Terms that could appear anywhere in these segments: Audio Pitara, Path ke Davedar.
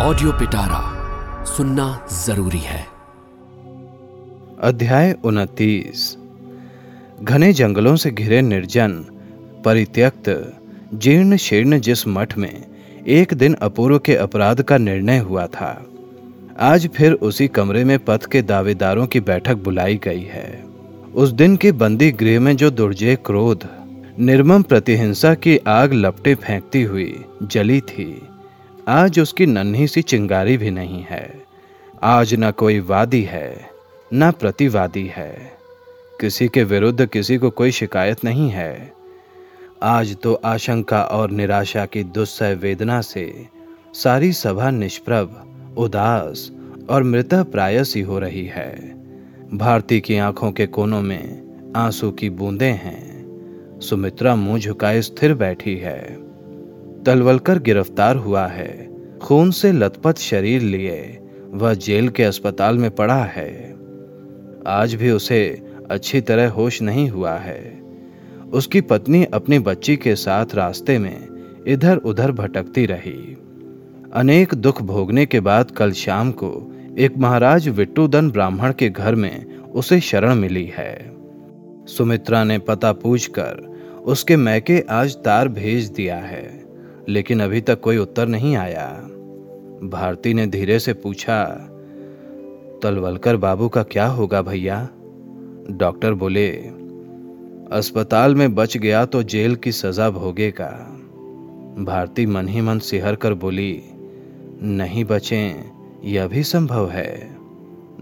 Audio पिटारा सुनना जरूरी है। अध्याय 29। घने जंगलों से घिरे निर्जन परित्यक्त जीर्ण शीर्ण जिस मठ में एक दिन अपूर्व के अपराध का निर्णय हुआ था, आज फिर उसी कमरे में पथ के दावेदारों की बैठक बुलाई गई है। उस दिन के बंदी गृह में जो दुर्जय क्रोध निर्मम प्रतिहिंसा की आग लपटे फेंकती हुई जली थी, आज उसकी नन्ही सी चिंगारी भी नहीं है। आज न कोई वादी है न प्रतिवादी है, किसी के विरुद्ध किसी को कोई शिकायत नहीं है। आज तो आशंका और निराशा की दुस्सह वेदना से सारी सभा निष्प्रभ, उदास और मृतप्राय सी हो रही है। भारती की आंखों के कोनों में आंसू की बूंदें हैं। सुमित्रा मुंह झुकाए स्थिर बैठी है। तलवलकर गिरफ्तार हुआ है। खून से लथपथ शरीर लिए वह जेल के अस्पताल में पड़ा है। आज भी उसे अच्छी तरह होश नहीं हुआ है। उसकी पत्नी अपनी बच्ची के साथ रास्ते में इधर उधर भटकती रही। अनेक दुख भोगने के बाद कल शाम को एक महाराज विट्टूदन ब्राह्मण के घर में उसे शरण मिली है। सुमित्रा ने पता पूछकर उसके मैके आज तार भेज दिया है, लेकिन अभी तक कोई उत्तर नहीं आया। भारती ने धीरे से पूछा, तलवलकर बाबू का क्या होगा भैया? डॉक्टर बोले, अस्पताल में बच गया तो जेल की सजा भोगेगा। भारती मन ही मन सिहर कर बोली, नहीं बचें यह भी संभव है।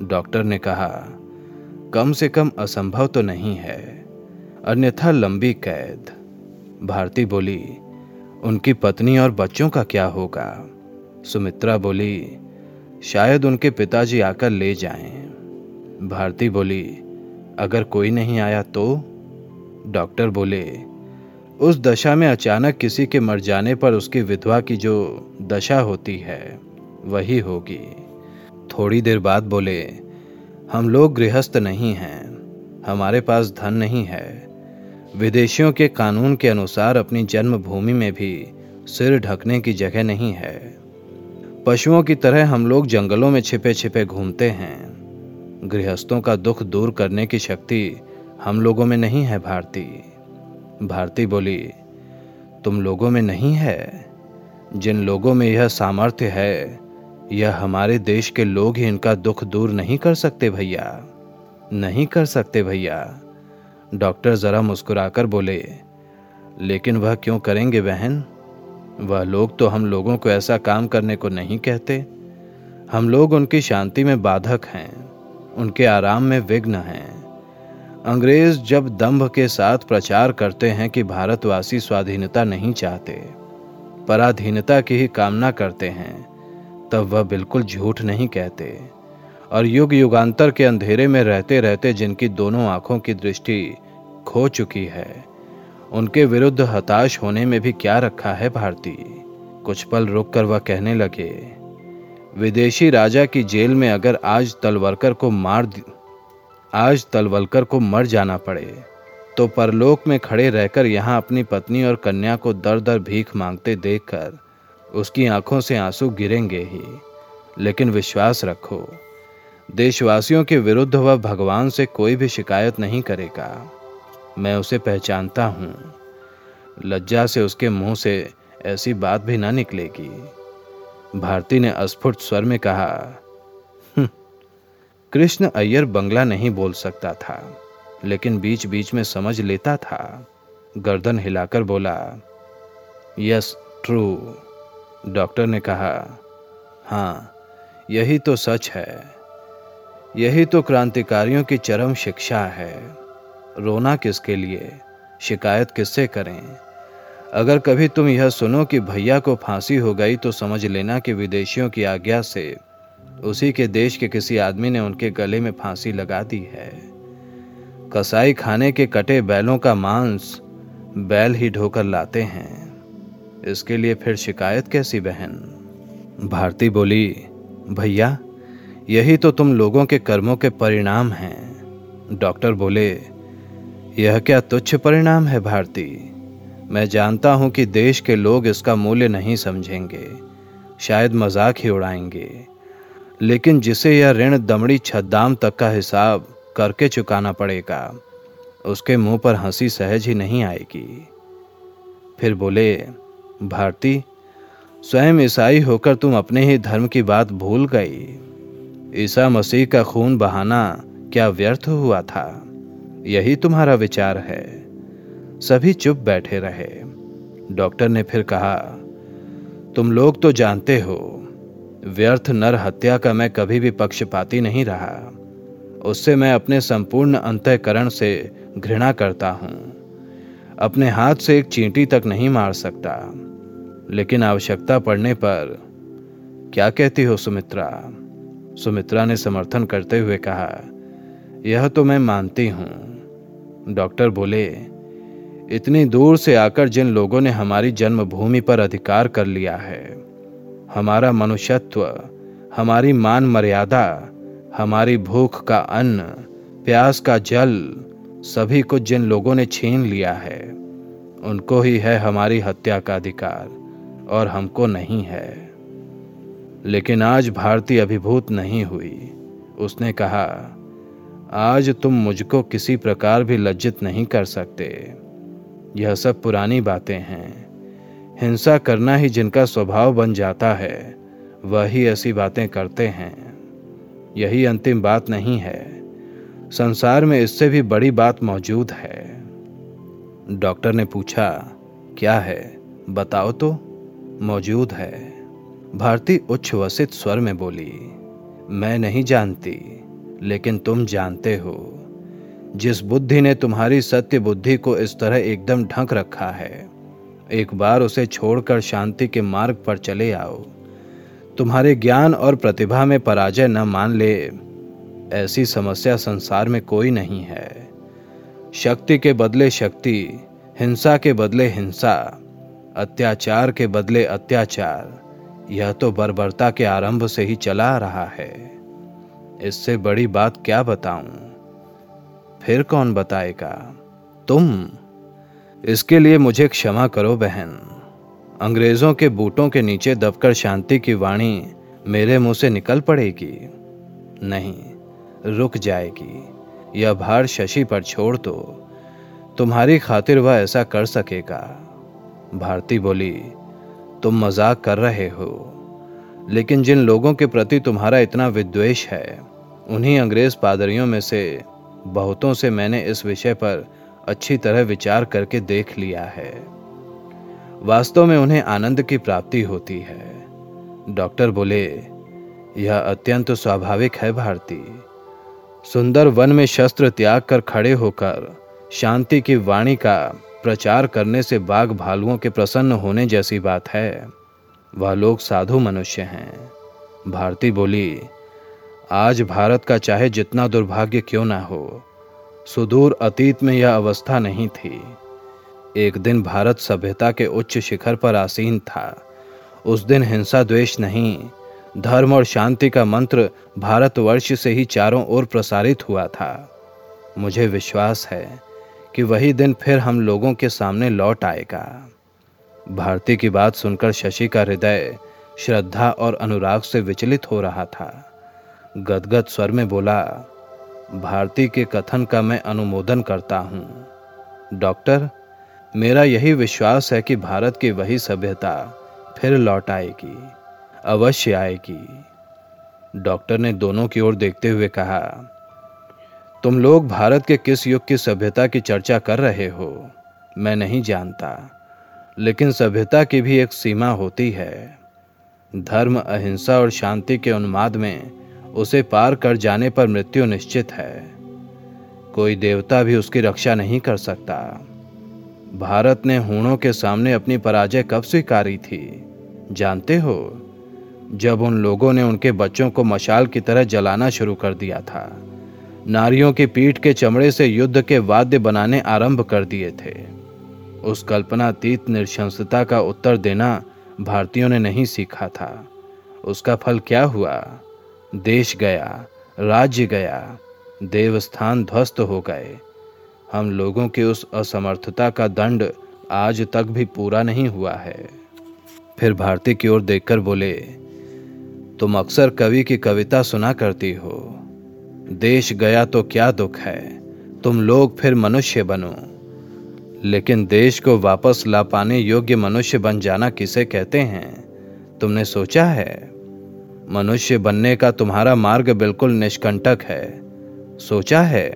डॉक्टर ने कहा, कम से कम असंभव तो नहीं है, अन्यथा लंबी कैद। भारती बोली, उनकी पत्नी और बच्चों का क्या होगा? सुमित्रा बोली, शायद उनके पिताजी आकर ले जाएं। भारती बोली, अगर कोई नहीं आया तो? डॉक्टर बोले, उस दशा में अचानक किसी के मर जाने पर उसकी विधवा की जो दशा होती है वही होगी। थोड़ी देर बाद बोले, हम लोग गृहस्थ नहीं हैं, हमारे पास धन नहीं है। विदेशियों के कानून के अनुसार अपनी जन्मभूमि में भी सिर ढकने की जगह नहीं है। पशुओं की तरह हम लोग जंगलों में छिपे छिपे घूमते हैं। गृहस्थों का दुख दूर करने की शक्ति हम लोगों में नहीं है भारती। भारती बोली, तुम लोगों में नहीं है? जिन लोगों में यह सामर्थ्य है, यह हमारे देश के लोग ही इनका दुख दूर नहीं कर सकते भैया, नहीं कर सकते भैया। डॉक्टर जरा मुस्कुराकर बोले, लेकिन वह क्यों करेंगे बहन? वह लोग तो हम लोगों को ऐसा काम करने को नहीं कहते। हम लोग उनकी शांति में बाधक हैं, उनके आराम में विघ्न हैं। अंग्रेज जब दंभ के साथ प्रचार करते हैं कि भारतवासी स्वाधीनता नहीं चाहते, पराधीनता की ही कामना करते हैं, तब वह बिल्कुल झूठ नहीं कहते। और युग युगांतर के अंधेरे में रहते रहते जिनकी दोनों आंखों की दृष्टि खो चुकी है, उनके विरुद्ध हताश होने में भी क्या रखा है भारती? कुछ पल रुक कर वह कहने लगे, विदेशी राजा की जेल में अगर आज तलवलकर को मर जाना पड़े तो परलोक में खड़े रहकर यहाँ अपनी पत्नी और कन्या को दर दर भीख मांगते देखकर उसकी आंखों से आंसू गिरेंगे ही, लेकिन विश्वास रखो देशवासियों के विरुद्ध वह भगवान से कोई भी शिकायत नहीं करेगा। मैं उसे पहचानता हूँ। लज्जा से उसके मुंह से ऐसी बात भी ना निकलेगी। भारती ने अस्फुट स्वर में कहा, कृष्ण अय्यर बंगला नहीं बोल सकता था, लेकिन बीच बीच में समझ लेता था। गर्दन हिलाकर बोला, यस ट्रू। डॉक्टर ने कहा, हाँ यही तो सच है, यही तो क्रांतिकारियों की चरम शिक्षा है। रोना किसके लिए, शिकायत किससे करें? अगर कभी तुम यह सुनो कि भैया को फांसी हो गई तो समझ लेना कि विदेशियों की आज्ञा से उसी के देश के किसी आदमी ने उनके गले में फांसी लगा दी है। कसाई खाने के कटे बैलों का मांस बैल ही ढोकर लाते हैं, इसके लिए फिर शिकायत कैसी बहन? भारती बोली, भैया यही तो तुम लोगों के कर्मों के परिणाम हैं। डॉक्टर बोले, यह क्या तुच्छ परिणाम है भारती? मैं जानता हूं कि देश के लोग इसका मूल्य नहीं समझेंगे, शायद मजाक ही उड़ाएंगे, लेकिन जिसे यह ऋण दमड़ी छद्दाम तक का हिसाब करके चुकाना पड़ेगा उसके मुंह पर हंसी सहज ही नहीं आएगी। फिर बोले, भारती, स्वयं ईसाई होकर तुम अपने ही धर्म की बात भूल गई। ईसा मसीह का खून बहाना क्या व्यर्थ हुआ था? यही तुम्हारा विचार है? सभी चुप बैठे रहे। डॉक्टर ने फिर कहा, तुम लोग तो जानते हो व्यर्थ नर हत्या का मैं कभी भी पक्षपाती नहीं रहा। उससे मैं अपने संपूर्ण अंतःकरण से घृणा करता हूँ। अपने हाथ से एक चींटी तक नहीं मार सकता, लेकिन आवश्यकता पड़ने पर। क्या कहती हो सुमित्रा? सुमित्रा ने समर्थन करते हुए कहा, यह तो मैं मानती हूँ। डॉक्टर बोले, इतनी दूर से आकर जिन लोगों ने हमारी जन्मभूमि पर अधिकार कर लिया है, हमारा मनुष्यत्व, हमारी मान मर्यादा, हमारी भूख का अन्न, प्यास का जल, सभी कुछ जिन लोगों ने छीन लिया है उनको ही है हमारी हत्या का अधिकार और हमको नहीं है। लेकिन आज भारती अभिभूत नहीं हुई। उसने कहा, आज तुम मुझको किसी प्रकार भी लज्जित नहीं कर सकते। यह सब पुरानी बातें हैं। हिंसा करना ही जिनका स्वभाव बन जाता है वही ऐसी बातें करते हैं। यही अंतिम बात नहीं है, संसार में इससे भी बड़ी बात मौजूद है। डॉक्टर ने पूछा, क्या है बताओ तो। मौजूद है, भारती उच्छ्वसित स्वर में बोली। मैं नहीं जानती, लेकिन तुम जानते हो। जिस बुद्धि ने तुम्हारी सत्य बुद्धि को इस तरह एकदम ढंक रखा है, एक बार उसे छोड़कर शांति के मार्ग पर चले आओ। तुम्हारे ज्ञान और प्रतिभा में पराजय न मान ले, ऐसी समस्या संसार में कोई नहीं है। शक्ति के बदले शक्ति, हिंसा के बदले हिंसा, अत्याचार के बदले अत्याचार, यह तो बर्बरता के आरंभ से ही चला आ रहा है। इससे बड़ी बात क्या बताऊं? फिर कौन बताएगा? तुम। इसके लिए मुझे क्षमा करो बहन। अंग्रेजों के बूटों के नीचे दबकर शांति की वाणी मेरे मुंह से निकल पड़ेगी? नहीं, रुक जाएगी। यह भार शशि पर छोड़ दो, तुम्हारी खातिर वह ऐसा कर सकेगा। भारती बोली, तुम मजाक कर रहे हो, लेकिन जिन लोगों के प्रति तुम्हारा इतना विद्वेष है, उन्हीं अंग्रेज पादरियों में से बहुतों से मैंने इस विषय पर अच्छी तरह विचार करके देख लिया है। वास्तव में उन्हें आनंद की प्राप्ति होती है। डॉक्टर बोले, यह अत्यंत स्वाभाविक है भारती। सुंदर वन में शस्त्र त्याग कर खड़े होकर शांति की वाणी का प्रचार करने से बाघ भालुओं के प्रसन्न होने जैसी बात है। वह लोग साधु मनुष्य हैं। भारती बोली, आज भारत का चाहे जितना दुर्भाग्य क्यों ना हो, सुदूर अतीत में यह अवस्था नहीं थी। एक दिन भारत सभ्यता के उच्च शिखर पर आसीन था। उस दिन हिंसा द्वेष नहीं, धर्म और शांति का मंत्र भारतवर्ष से ही चारों ओर प्रसारित हुआ था। मुझे विश्वास है कि वही दिन फिर हम लोगों के सामने लौट आएगा। भारती की बात सुनकर शशि का हृदय श्रद्धा और अनुराग से विचलित हो रहा था। गदगद स्वर में बोला, भारती के कथन का मैं अनुमोदन करता हूँ। डॉक्टर, मेरा यही विश्वास है कि भारत की वही सभ्यता फिर लौट आएगी, अवश्य आएगी। डॉक्टर ने दोनों की ओर देखते हुए कहा, तुम लोग भारत के किस युग की सभ्यता की चर्चा कर रहे हो मैं नहीं जानता, लेकिन सभ्यता की भी एक सीमा होती है। धर्म, अहिंसा और शांति के उन्माद में उसे पार कर जाने पर मृत्यु निश्चित है। कोई देवता भी उसकी रक्षा नहीं कर सकता। भारत ने हूणों के सामने अपनी पराजय कब स्वीकारी थी जानते हो? जब उन लोगों ने उनके बच्चों को मशाल की तरह जलाना शुरू कर दिया था, नारियों की पीठ के चमड़े से युद्ध के वाद्य बनाने आरंभ कर दिए थे। उस कल्पनातीत नृशंसता का उत्तर देना भारतीयों ने नहीं सीखा था। उसका फल क्या हुआ? देश गया, राज्य गया, देवस्थान ध्वस्त हो गए। हम लोगों की उस असमर्थता का दंड आज तक भी पूरा नहीं हुआ है। फिर भारती की ओर देखकर बोले, तुम अक्सर कवि की कविता सुना करती हो। देश गया तो क्या दुख है, तुम लोग फिर मनुष्य बनो। लेकिन देश को वापस ला पाने योग्य मनुष्य बन जाना किसे कहते हैं, तुमने सोचा है? मनुष्य बनने का तुम्हारा मार्ग बिल्कुल निष्कंटक है। सोचा है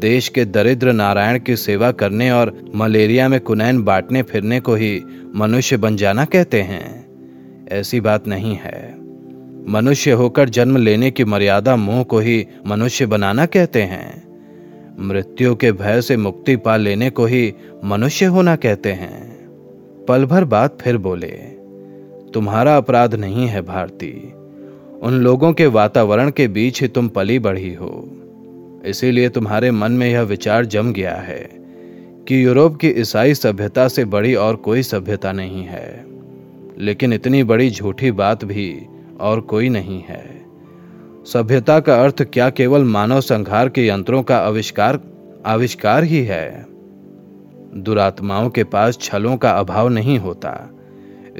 देश के दरिद्र नारायण की सेवा करने और मलेरिया में कुनैन बांटने फिरने को ही मनुष्य बन जाना कहते हैं? ऐसी बात नहीं है। मनुष्य होकर जन्म लेने की मर्यादा मोह को ही मनुष्य बनाना कहते हैं। मृत्यु के भय से मुक्ति पा लेने को ही मनुष्य होना कहते हैं। पल भर बाद फिर बोले, तुम्हारा अपराध नहीं है भारती। उन लोगों के वातावरण के बीच ही तुम पली बढ़ी हो। इसीलिए तुम्हारे मन में यह विचार जम गया है कि यूरोप की ईसाई सभ्यता से बड़ी और कोई सभ्यता नहीं है। लेकिन इतनी बड़ी झूठी बात भी और कोई नहीं है। सभ्यता का अर्थ क्या केवल मानव संहार के यंत्रों का आविष्कार ही है? दुरात्माओं के पास छलों का अभाव नहीं होता।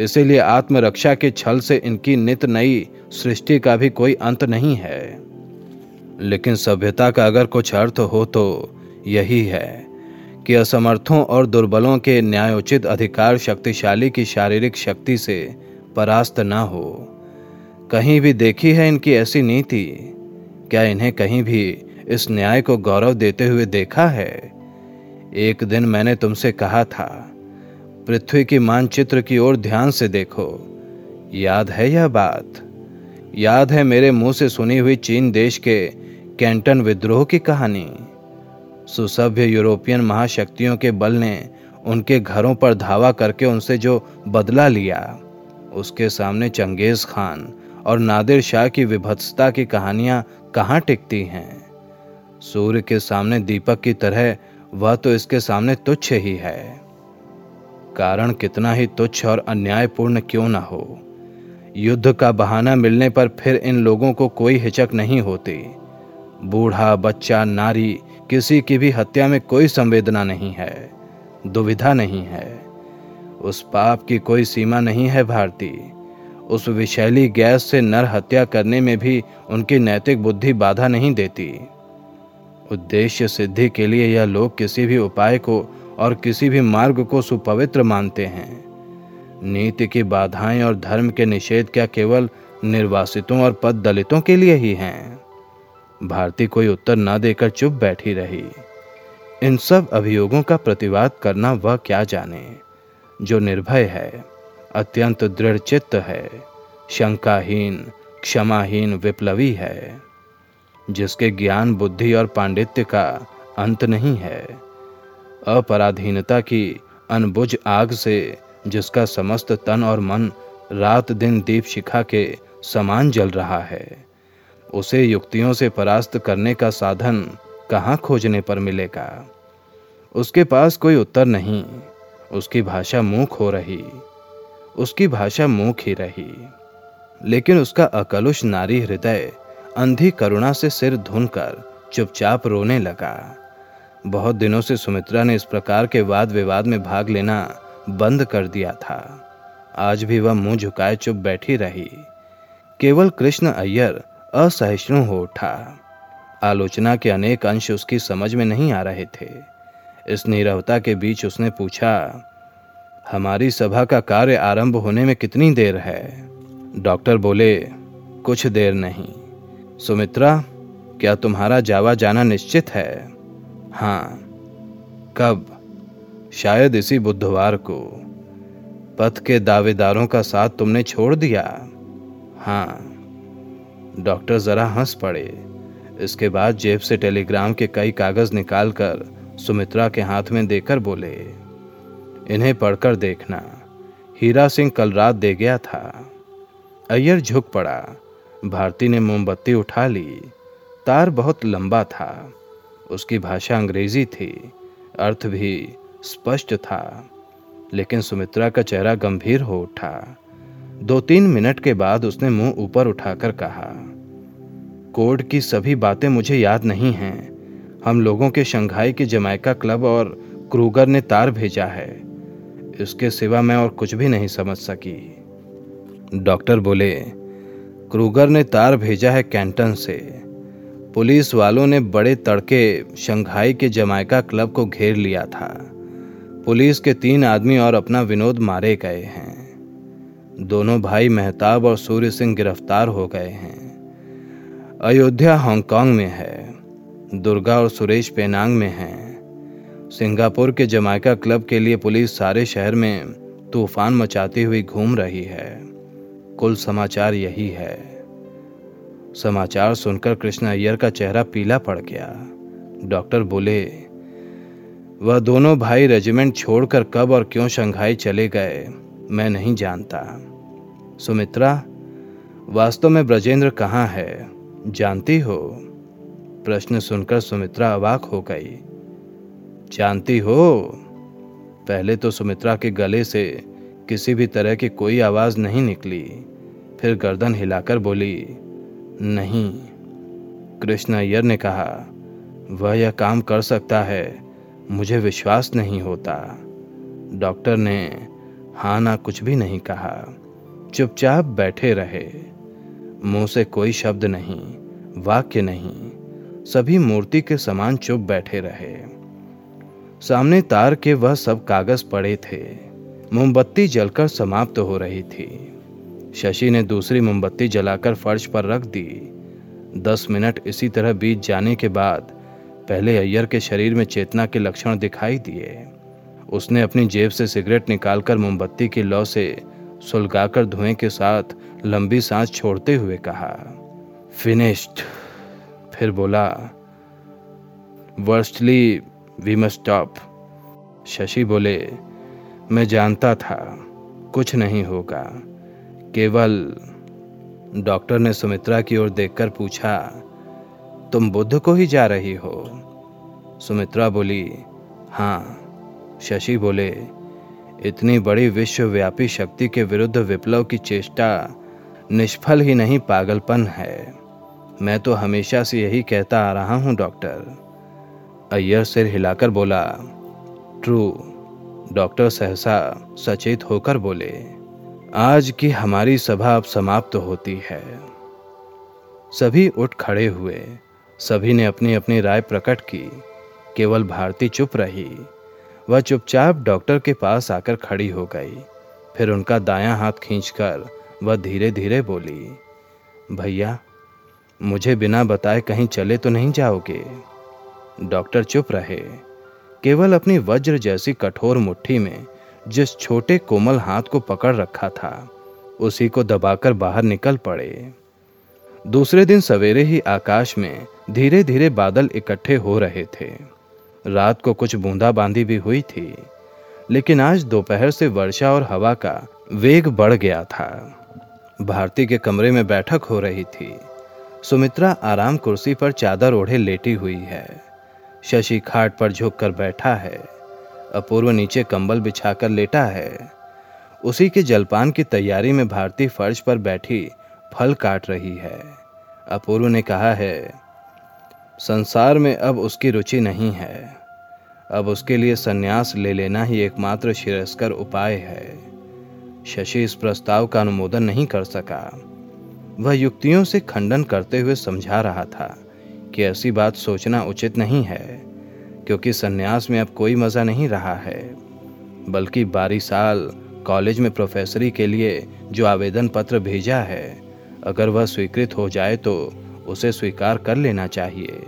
इसीलिए आत्मरक्षा के छल से इनकी नित नई सृष्टि का भी कोई अंत नहीं है। लेकिन सभ्यता का अगर कुछ अर्थ हो तो यही है कि असमर्थों और दुर्बलों के न्यायोचित अधिकार शक्तिशाली की शारीरिक शक्ति से परास्त ना हो। कहीं भी देखी है इनकी ऐसी नीति? क्या इन्हें कहीं भी इस न्याय को गौरव देते हुए देखा है? एक दिन मैंने तुमसे कहा था, पृथ्वी की मानचित्र की ओर ध्यान से देखो। याद है यह बात? याद है मेरे मुंह से सुनी हुई चीन देश के कैंटन विद्रोह की कहानी? सुसभ्य यूरोपियन महाशक्तियों के बल ने उनके घरों पर धावा करके उनसे जो बदला लिया, उसके सामने चंगेज खान और नादिर शाह की विभत्सता की कहानियां कहां टिकती हैं? सूर्य के सामने दीपक की तरह वह तो इसके सामने तुच्छ ही है। कारण कितना ही तुच्छ और अन्यायपूर्ण क्यों ना हो, युद्ध का बहाना मिलने पर फिर इन लोगों को कोई हिचक नहीं होती। बूढ़ा, बच्चा, नारी, किसी की भी हत्या में कोई संवेदना नहीं है, दुविधा नहीं है। उस पाप की कोई सीमा नहीं है भारती। उस विषैली गैस से नर हत्या करने में भी उनकी नैतिक बुद्धि बाधा नहीं देती। उद्देश्य सिद्धि के लिए यह लोग किसी भी उपाय को और किसी भी मार्ग को सुपवित्र मानते हैं। नीति की बाधाएं और धर्म के निषेध क्या केवल निर्वासितों और पद दलितों के लिए ही हैं? भारती कोई उत्तर न देकर चुप बैठी रही। इन सब अभियोगों का प्रतिवाद करना वह क्या जाने, जो निर्भय है, अत्यंत दृढ़चित्त है, शंकाहीन, क्षमाहीन विप्लवी है, जिसके ज्ञान, बुद्धि और पांडित्य का अंत नहीं है, अपराधीनता की अनबुझ आग से जिसका समस्त तन और मन रात दिन दीपशिखा के समान जल रहा है, उसे युक्तियों से परास्त करने का साधन कहाँ खोजने पर मिलेगा? उसके पास कोई उत्तर नहीं। उसकी भाषा मूक हो रही, उसकी भाषा मूक ही रही। लेकिन उसका अकलुष नारी हृदय अंधी करुणा से सिर धुनकर चुपचाप रोने लगा। बहुत दिनों से सुमित्रा ने इस प्रकार के वाद विवाद में भाग लेना बंद कर दिया था। आज भी वह मुंह झुकाए चुप बैठी रही। केवल कृष्ण अय्यर असहिष्णु हो उठा। आलोचना के अनेक अंश उसकी समझ में नहीं आ रहे थे। इस नीरवता के बीच उसने पूछा, हमारी सभा का कार्य आरंभ होने में कितनी देर है? डॉक्टर बोले, कुछ देर नहीं। सुमित्रा, क्या तुम्हारा जावा जाना निश्चित है? हाँ। कब? शायद इसी बुधवार को। पथ के दावेदारों का साथ तुमने छोड़ दिया? हाँ। डॉक्टर जरा हंस पड़े। इसके बाद जेब से टेलीग्राम के कई कागज निकालकर सुमित्रा के हाथ में देकर बोले, इन्हें पढ़कर देखना। हीरा सिंह कल रात दे गया था। अय्यर झुक पड़ा। भारती ने मोमबत्ती उठा ली। तार बहुत लंबा था। उसकी भाषा अंग्रेजी थी, अर्थ भी स्पष्ट था। लेकिन सुमित्रा का चेहरा गंभीर हो उठा। 2-3 मिनट के बाद उसने मुंह ऊपर उठाकर कहा, कोड की सभी बातें मुझे याद नहीं हैं। हम लोगों के शंघाई के जमैका क्लब और क्रूगर ने तार भेजा है। इसके सिवा मैं और कुछ भी नहीं समझ सकी। डॉक्टर बोले, क्रूगर ने तार भेजा है कैंटन से। पुलिस वालों ने बड़े तड़के शंघाई के जमाइका क्लब को घेर लिया था। पुलिस के 3 आदमी और अपना विनोद मारे गए हैं। दोनों भाई मेहताब और सूर्य सिंह गिरफ्तार हो गए हैं। अयोध्या हांगकांग में है। दुर्गा और सुरेश पेनांग में हैं। सिंगापुर के जमाइका क्लब के लिए पुलिस सारे शहर में तूफान मचाती हुई घूम रही है। कुल समाचार यही है। समाचार सुनकर कृष्ण अय्यर का चेहरा पीला पड़ गया। डॉक्टर बोले, वह दोनों भाई रेजिमेंट छोड़कर कब और क्यों शंघाई चले गए मैं नहीं जानता। सुमित्रा, वास्तव में ब्रजेंद्र कहाँ है जानती हो? प्रश्न सुनकर सुमित्रा अवाक हो गई। जानती हो? पहले तो सुमित्रा के गले से किसी भी तरह की कोई आवाज़ नहीं निकली। फिर गर्दन हिलाकर बोली, नहीं। कृष्ण अय्यर ने कहा, वह यह काम कर सकता है, मुझे विश्वास नहीं होता। डॉक्टर ने हाँ ना कुछ भी नहीं कहा, चुपचाप बैठे रहे। मुंह से कोई शब्द नहीं, वाक्य नहीं, सभी मूर्ति के समान चुप बैठे रहे। सामने तार के वह सब कागज पड़े थे। मोमबत्ती जलकर समाप्त हो रही थी। शशि ने दूसरी मोमबत्ती जलाकर फर्श पर रख दी। 10 मिनट इसी तरह बीत जाने के बाद पहले अय्यर के शरीर में चेतना के लक्षण दिखाई दिए। उसने अपनी जेब से सिगरेट निकालकर मोमबत्ती की लौ से सुलगाकर धुएं के साथ लंबी सांस छोड़ते हुए कहा, फिनिश्ड। फिर बोला, worstly we must stop. Shashi बोले, मैं जानता था कुछ नहीं होगा, केवल। डॉक्टर ने सुमित्रा की ओर देखकर पूछा, तुम बुद्ध को ही जा रही हो? सुमित्रा बोली, हाँ। शशि बोले, इतनी बड़ी विश्वव्यापी शक्ति के विरुद्ध विप्लव की चेष्टा निष्फल ही नहीं पागलपन है। मैं तो हमेशा से यही कहता आ रहा हूँ डॉक्टर। अय्यर सिर हिलाकर बोला, ट्रू। डॉक्टर सहसा सचेत होकर बोले, आज की हमारी सभा अब समाप्त होती है। सभी उठ खड़े हुए। सभी ने अपनी अपनी राय प्रकट की। केवल भारती चुप रही। वह चुपचाप डॉक्टर के पास आकर खड़ी हो गई। फिर उनका दायां हाथ खींचकर वह धीरे धीरे बोली, भैया, मुझे बिना बताए कहीं चले तो नहीं जाओगे? डॉक्टर चुप रहे। केवल अपनी वज्र जैसी कठोर मुट्ठी में जिस छोटे कोमल हाथ को पकड़ रखा था उसी को दबाकर बाहर निकल पड़े। दूसरे दिन सवेरे ही आकाश में धीरे धीरे बादल इकट्ठे हो रहे थे। रात को कुछ बूंदाबांदी भी हुई थी, लेकिन आज दोपहर से वर्षा और हवा का वेग बढ़ गया था। भारती के कमरे में बैठक हो रही थी। सुमित्रा आराम कुर्सी पर चादर ओढ़े लेटी हुई है। शशि खाट पर झुककर बैठा है। अपूर्व नीचे कंबल बिछाकर लेटा है। उसी के जलपान की तैयारी में भारती फर्श पर बैठी फल काट रही है। अपूर्व ने कहा है, संसार में अब उसकी रुचि नहीं है। अब उसके लिए संन्यास ले लेना ही एकमात्र श्रेयस्कर उपाय है। शशि इस प्रस्ताव का अनुमोदन नहीं कर सका। वह युक्तियों से खंडन करते हुए समझा रहा था कि ऐसी बात सोचना उचित नहीं है, क्योंकि सन्यास में अब कोई मज़ा नहीं रहा है। बल्कि 12 साल कॉलेज में प्रोफेसरी के लिए जो आवेदन पत्र भेजा है, अगर वह स्वीकृत हो जाए तो उसे स्वीकार कर लेना चाहिए।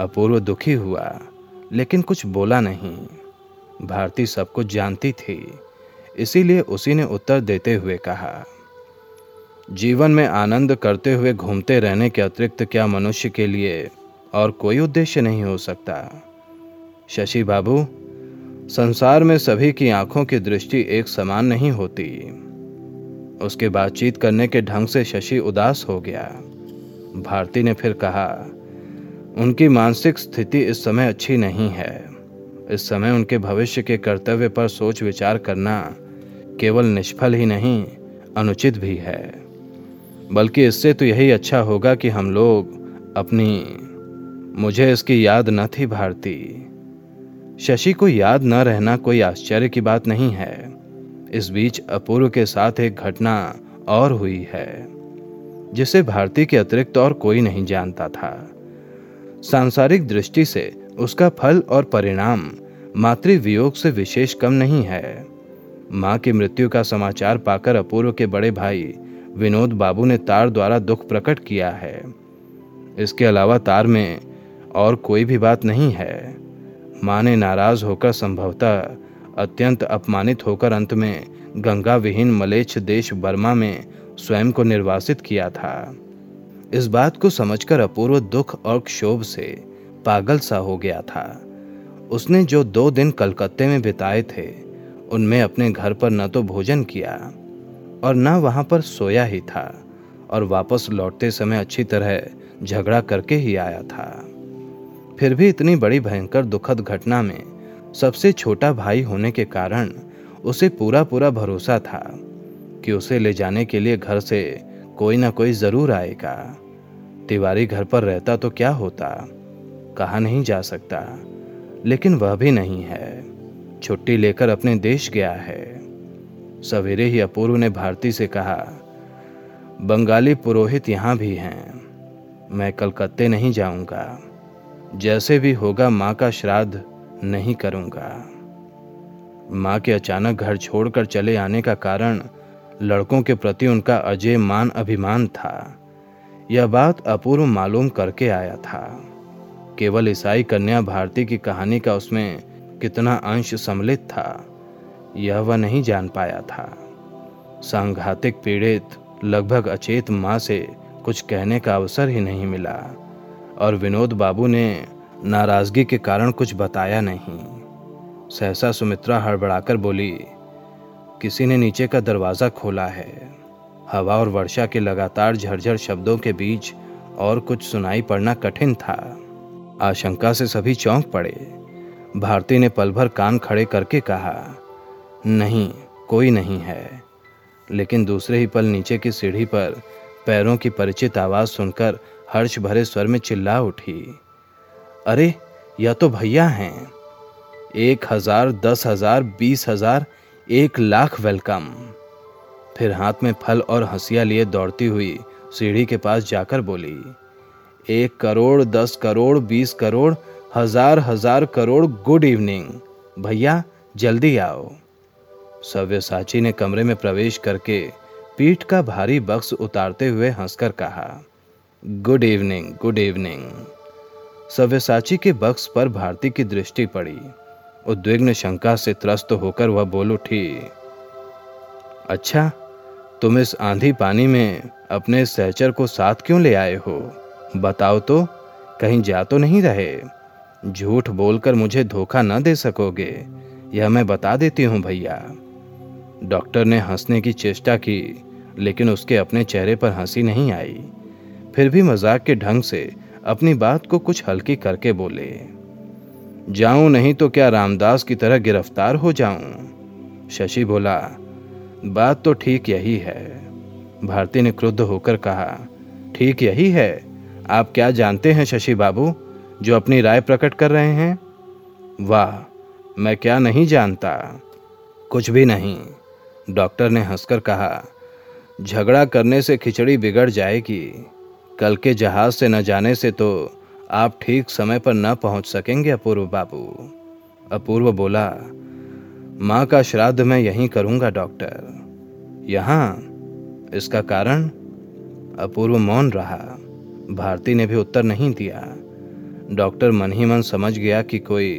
अपूर्व दुखी हुआ, लेकिन कुछ बोला नहीं। भारती सब कुछ जानती थी, इसीलिए उसी ने उत्तर देते हुए कहा, जीवन में आनंद करते हुए घूमते रहने के अतिरिक्त क्या मनुष्य के लिए और कोई उद्देश्य नहीं हो सकता? शशि बाबू, संसार में सभी की आंखों की दृष्टि एक समान नहीं होती। उसके बातचीत करने के ढंग से शशि उदास हो गया। भारती ने फिर कहा, उनकी मानसिक स्थिति इस समय अच्छी नहीं है। इस समय उनके भविष्य के कर्तव्य पर सोच विचार करना केवल निष्फल ही नहीं, अनुचित भी है। बल्कि इससे तो यही अच्छा होगा कि हम लोग अपनी... मुझे इसकी याद न थी भारती। शशि को याद न रहना कोई आश्चर्य की बात नहीं है। इस बीच अपूर्व के साथ एक घटना और हुई है, जिसे भारती के अतिरिक्त और कोई नहीं जानता था। सांसारिक दृष्टि से उसका फल और परिणाम मातृ वियोग से विशेष कम नहीं है। माँ की मृत्यु का समाचार पाकर अपूर्व के बड़े भाई विनोद बाबू ने तार द्वारा दुख प्रकट किया है। इसके अलावा तार में और कोई भी बात नहीं है। माँ ने नाराज होकर, संभवतः अत्यंत अपमानित होकर, अंत में गंगा विहीन मलेच्छ देश बर्मा में स्वयं को निर्वासित किया था। इस बात को समझकर अपूर्व दुख और क्षोभ से पागल सा हो गया था। उसने जो 2 दिन कलकत्ते में बिताए थे, उनमें अपने घर पर न तो भोजन किया और न वहाँ पर सोया ही था, और वापस लौटते समय अच्छी तरह झगड़ा करके ही आया था। फिर भी इतनी बड़ी भयंकर दुखद घटना में सबसे छोटा भाई होने के कारण उसे पूरा पूरा भरोसा था कि उसे ले जाने के लिए घर से कोई ना कोई जरूर आएगा। तिवारी घर पर रहता तो क्या होता, कहा नहीं जा सकता, लेकिन वह भी नहीं है, छुट्टी लेकर अपने देश गया है। सवेरे ही अपूर्व ने भारती से कहा, बंगाली पुरोहित यहाँ भी हैं, मैं कलकत्ते नहीं जाऊँगा, जैसे भी होगा माँ का श्राद्ध नहीं करूँगा। माँ के अचानक घर छोड़कर चले आने का कारण लड़कों के प्रति उनका अजय मान अभिमान था। यह बात अपूर्व मालूम करके आया था। केवल ईसाई कन्या भारती की कहानी का उसमें कितना अंश सम्मिलित था, यह वह नहीं जान पाया था। सांघातिक पीड़ित लगभग अचेत माँ से कुछ कहने का अवसर ही नहीं मिला, और विनोद बाबू ने नाराजगी के कारण कुछ बताया नहीं। सहसा सुमित्रा हड़बड़ाकर बोली, किसी ने नीचे का दरवाज़ा खोला है। हवा और वर्षा के लगातार झरझर शब्दों के बीच और कुछ सुनाई पड़ना कठिन था। आशंका से सभी चौंक पड़े। भारती ने पल भर कान खड़े करके कहा, नहीं, कोई नहीं है। लेकिन दूसरे ही पल नीचे की सीढ़ी पर पैरों की परिचित आवाज़ सुनकर हर्ष भरे स्वर में चिल्ला उठी, अरे यह तो भैया हैं। 1,000, 10,000, 20,000, 1,00,000 वेलकम। फिर हाथ में फल और हंसिया लिए दौड़ती हुई सीढ़ी के पास जाकर बोली, 1 करोड़, 10 करोड़, 20 करोड़, 1,000 1,000 करोड़, गुड इवनिंग भैया, जल्दी आओ। सव्यसाची ने कमरे में प्रवेश करके पीठ का भारी बक्स उतारते हुए हंसकर कहा, good evening, good evening. Savyasachi के बक्स पर भारती की दृष्टि पड़ी। उद्विग्न शंका से त्रस्त होकर वह बोल उठी, अच्छा, तुम इस आंधी पानी में अपने सहचर को साथ क्यों ले आए हो? बताओ तो, कहीं जा तो नहीं रहे? झूठ बोलकर मुझे धोखा न दे सकोगे, यह मैं बता देती हूँ भैया। डॉक्टर ने हंसने की चेष्टा की, लेकिन उसके अपने चेहरे पर हंसी नहीं आई। फिर भी मजाक के ढंग से अपनी बात को कुछ हल्की करके बोले, जाऊं नहीं तो क्या रामदास की तरह गिरफ्तार हो जाऊं? शशि बोला, बात तो ठीक यही है। भारती ने क्रुद्ध होकर कहा, ठीक यही है? आप क्या जानते हैं शशि बाबू, जो अपनी राय प्रकट कर रहे हैं? वाह, मैं क्या नहीं जानता? कुछ भी नहीं। डॉक्टर ने हंसकर कहा, झगड़ा करने से खिचड़ी बिगड़ जाएगी। कल के जहाज से न जाने से तो आप ठीक समय पर न पहुंच सकेंगे अपूर्व बाबू। अपूर्व बोला, माँ का श्राद्ध मैं यहीं करूँगा डॉक्टर। यहाँ? इसका कारण? अपूर्व मौन रहा। भारती ने भी उत्तर नहीं दिया। डॉक्टर मन ही मन समझ गया कि कोई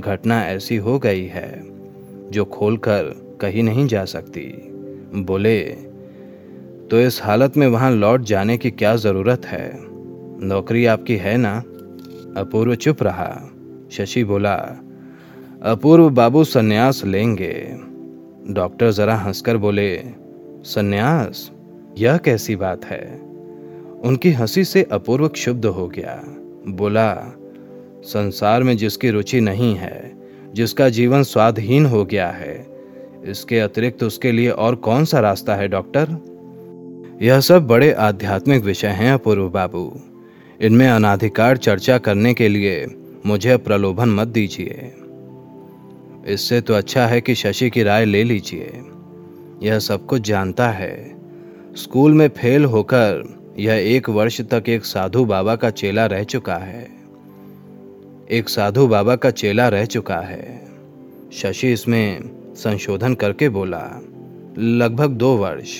घटना ऐसी हो गई है जो खोलकर कहीं नहीं जा सकती। बोले, तो इस हालत में वहाँ लौट जाने की क्या ज़रूरत है? नौकरी आपकी है ना? अपूर्व चुप रहा। शशि बोला, अपूर्व बाबू सन्यास लेंगे। डॉक्टर ज़रा हंसकर बोले, सन्यास? यह कैसी बात है? उनकी हंसी से अपूर्व क्षुब्ध हो गया। बोला, संसार में जिसकी रुचि नहीं है, जिसका जीवन स्वादहीन हो गया है, इसके अतिरिक्त उसके लिए और कौन सा रास्ता है डॉक्टर? यह सब बड़े आध्यात्मिक विषय हैं अपूर्व बाबू, इनमें अनाधिकार चर्चा करने के लिए मुझे प्रलोभन मत दीजिए। इससे तो अच्छा है कि शशि की राय ले लीजिए, यह सब कुछ जानता है। स्कूल में फेल होकर यह 1 वर्ष तक एक साधु बाबा का चेला रह चुका है। शशि इसमें संशोधन करके बोला, लगभग 2 वर्ष।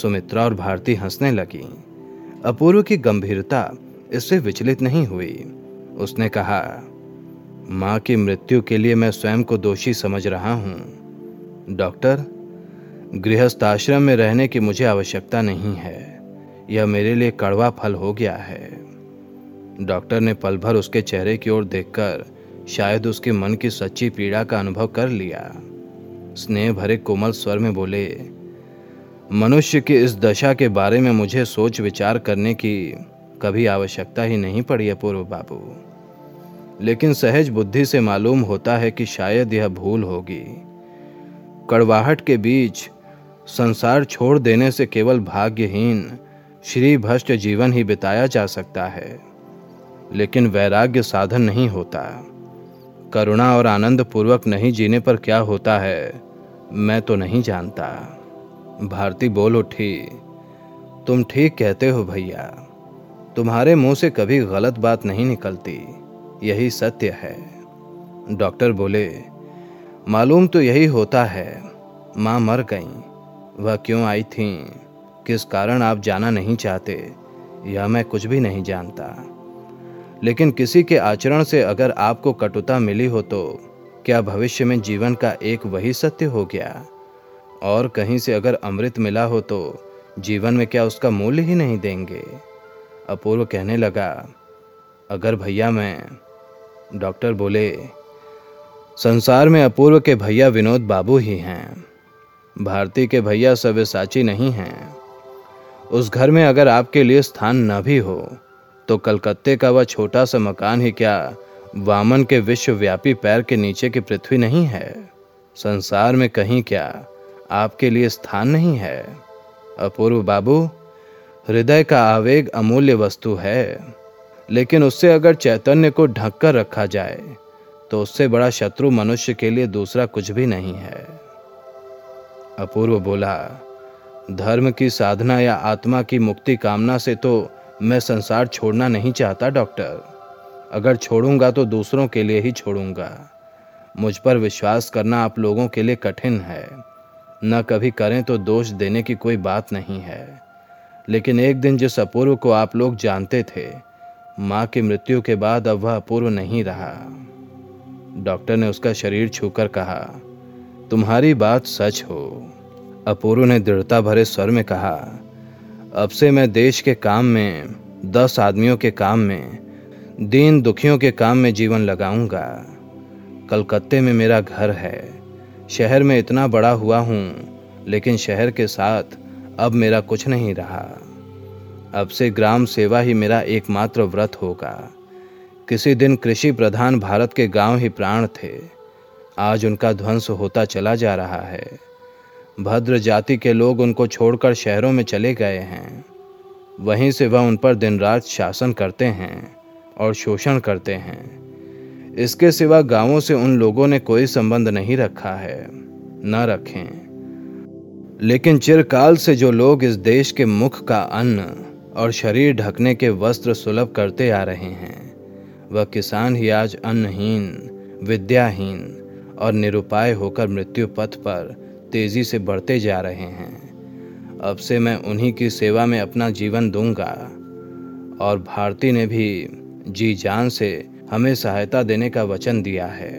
सुमित्रा और भारती हंसने लगी। अपूर्व की गंभीरता इससे विचलित नहीं हुई। उसने कहा, माँ की मृत्यु के लिए मैं स्वयं को दोषी समझ रहा हूँ डॉक्टर। गृहस्थाश्रम में रहने की मुझे आवश्यकता नहीं है। यह मेरे लिए कड़वा फल हो गया है। डॉक्टर ने पल भर उसके चेहरे की ओर देखकर शायद उसके मन की सच्ची पीड़ा का अनुभव कर लिया। स्नेह भरे कोमल स्वर में बोले, मनुष्य की इस दशा के बारे में मुझे सोच विचार करने की कभी आवश्यकता ही नहीं पड़ी अपूर्व बाबू। लेकिन सहज बुद्धि से मालूम होता है कि शायद यह भूल होगी। कड़वाहट के बीच संसार छोड़ देने से केवल भाग्यहीन श्री भ्रष्ट जीवन ही बिताया जा सकता है, लेकिन वैराग्य साधन नहीं होता। करुणा और आनंद पूर्वक नहीं जीने पर क्या होता है, मैं तो नहीं जानता। भारती बोल उठी, तुम ठीक कहते हो भैया। तुम्हारे मुंह से कभी गलत बात नहीं निकलती, यही सत्य है। डॉक्टर बोले, मालूम तो यही होता है। माँ मर गईं। वह क्यों आई थीं, किस कारण आप जाना नहीं चाहते, यह मैं कुछ भी नहीं जानता। लेकिन किसी के आचरण से अगर आपको कटुता मिली हो तो क्या भविष्य में जीवन का एक वही सत्य हो गया? और कहीं से अगर अमृत मिला हो तो जीवन में क्या उसका मूल्य ही नहीं देंगे? अपूर्व कहने लगा, अगर भैया मैं। डॉक्टर बोले, संसार में अपूर्व के भैया विनोद बाबू ही हैं। भारती के भैया सव्यसाची नहीं हैं। उस घर में अगर आपके लिए स्थान न भी हो तो कलकत्ते का वह छोटा सा मकान ही क्या वामन के विश्वव्यापी पैर के नीचे की पृथ्वी नहीं है? संसार में कहीं क्या आपके लिए स्थान नहीं है? अपूर्व बाबू, हृदय का आवेग अमूल्य वस्तु है, लेकिन उससे अगर चैतन्य को ढक कर रखा जाए तो उससे बड़ा शत्रु मनुष्य के लिए दूसरा कुछ भी नहीं है। अपूर्व बोला, धर्म की साधना या आत्मा की मुक्ति कामना से तो मैं संसार छोड़ना नहीं चाहता डॉक्टर। अगर छोड़ूंगा तो दूसरों के लिए ही छोड़ूंगा। मुझ पर विश्वास करना आप लोगों के लिए कठिन है। न कभी करें तो दोष देने की कोई बात नहीं है, लेकिन एक दिन जिस अपूर्व को आप लोग जानते थे, माँ की मृत्यु के बाद अब वह अपूर्व नहीं रहा। डॉक्टर ने उसका शरीर छूकर कहा, तुम्हारी बात सच हो। अपूर्व ने दृढ़ता भरे स्वर में कहा, अब से मैं देश के काम में, 10 आदमियों के काम में, दीन दुखियों के काम में जीवन लगाऊंगा। कलकत्ते में मेरा घर है। शहर में इतना बड़ा हुआ हूँ, लेकिन शहर के साथ अब मेरा कुछ नहीं रहा। अब से ग्राम सेवा ही मेरा एकमात्र व्रत होगा। किसी दिन कृषि प्रधान भारत के गांव ही प्राण थे, आज उनका ध्वंस होता चला जा रहा है। भद्र जाति के लोग उनको छोड़कर शहरों में चले गए हैं। वहीं से वह उन पर दिन रात शासन करते हैं और शोषण करते हैं। इसके सिवा गांवों से उन लोगों ने कोई संबंध नहीं रखा है, न रखें। लेकिन चिरकाल से जो लोग इस देश के मुख का अन्न और शरीर ढकने के वस्त्र सुलभ करते आ रहे हैं, वह किसान ही आज अन्नहीन, विद्याहीन और निरुपाय होकर मृत्यु पथ पर तेजी से बढ़ते जा रहे हैं। अब से मैं उन्हीं की सेवा में अपना जीवन दूंगा। और भारती ने भी जी जान से हमें सहायता देने का वचन दिया है।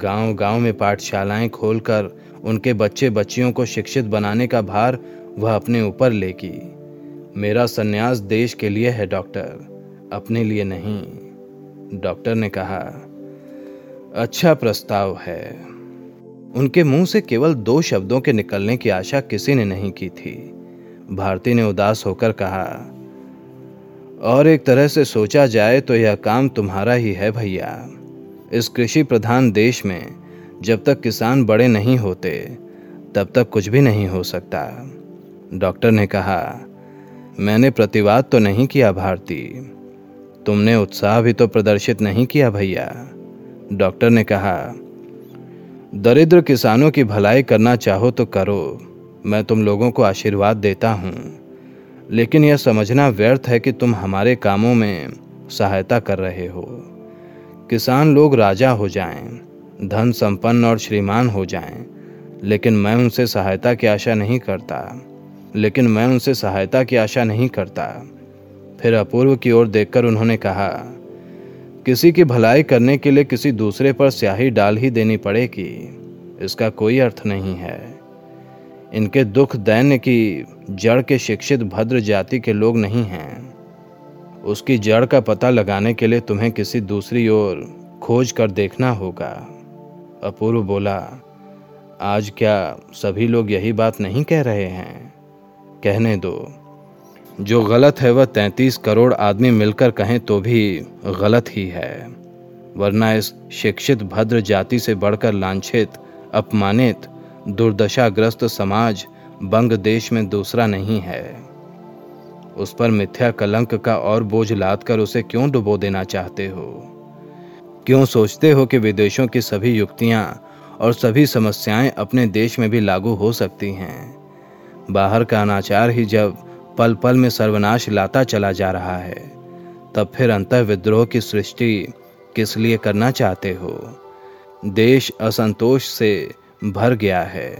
गांव-गांव में पाठशालाएं खोलकर उनके बच्चे बच्चियों को शिक्षित बनाने का भार वह अपने ऊपर लेगी। मेरा संन्यास देश के लिए है डॉक्टर, अपने लिए नहीं। डॉक्टर ने कहा, अच्छा प्रस्ताव है। उनके मुंह से केवल 2 शब्दों के निकलने की आशा किसी ने नहीं की थी। भारती ने उदास होकर कहा, और एक तरह से सोचा जाए तो यह काम तुम्हारा ही है भैया। इस कृषि प्रधान देश में जब तक किसान बड़े नहीं होते तब तक कुछ भी नहीं हो सकता। डॉक्टर ने कहा, मैंने प्रतिवाद तो नहीं किया भारती, तुमने उत्साह भी तो प्रदर्शित नहीं किया भैया। डॉक्टर ने कहा, दरिद्र किसानों की भलाई करना चाहो तो करो, मैं तुम लोगों को आशीर्वाद देता हूँ, लेकिन यह समझना व्यर्थ है कि तुम हमारे कामों में सहायता कर रहे हो। किसान लोग राजा हो जाएं, धन संपन्न और श्रीमान हो जाएं, लेकिन मैं उनसे सहायता की आशा नहीं करता। फिर अपूर्व की ओर देखकर उन्होंने कहा, किसी की भलाई करने के लिए किसी दूसरे पर स्याही डाल ही देनी पड़ेगी, इसका कोई अर्थ नहीं है। इनके दुख दैन्य की जड़ के शिक्षित भद्र जाति के लोग नहीं हैं। उसकी जड़ का पता लगाने के लिए तुम्हें किसी दूसरी ओर खोज कर देखना होगा। अपूर्व बोला, आज क्या सभी लोग यही बात नहीं कह रहे हैं? कहने दो, जो गलत है वह 33 करोड़ आदमी मिलकर कहें तो भी गलत ही है, वरना इस शिक्षित भद्र जाति से बढ़कर लांछित, अपमानित, दुर्दशाग्रस्त समाज बंग देश में दूसरा नहीं है। उस पर मिथ्या कलंक का और बोझ लादकर उसे क्यों डुबो देना चाहते हो? क्यों सोचते हो कि विदेशों की सभी युक्तियां और सभी समस्याएं अपने देश में भी लागू हो सकती हैं? बाहर का अनाचार ही जब पल पल में सर्वनाश लाता चला जा रहा है, तब फिर अंतर विद्रोह की सृष्टि किस लिए करना चाहते हो? देश असंतोष से भर गया है।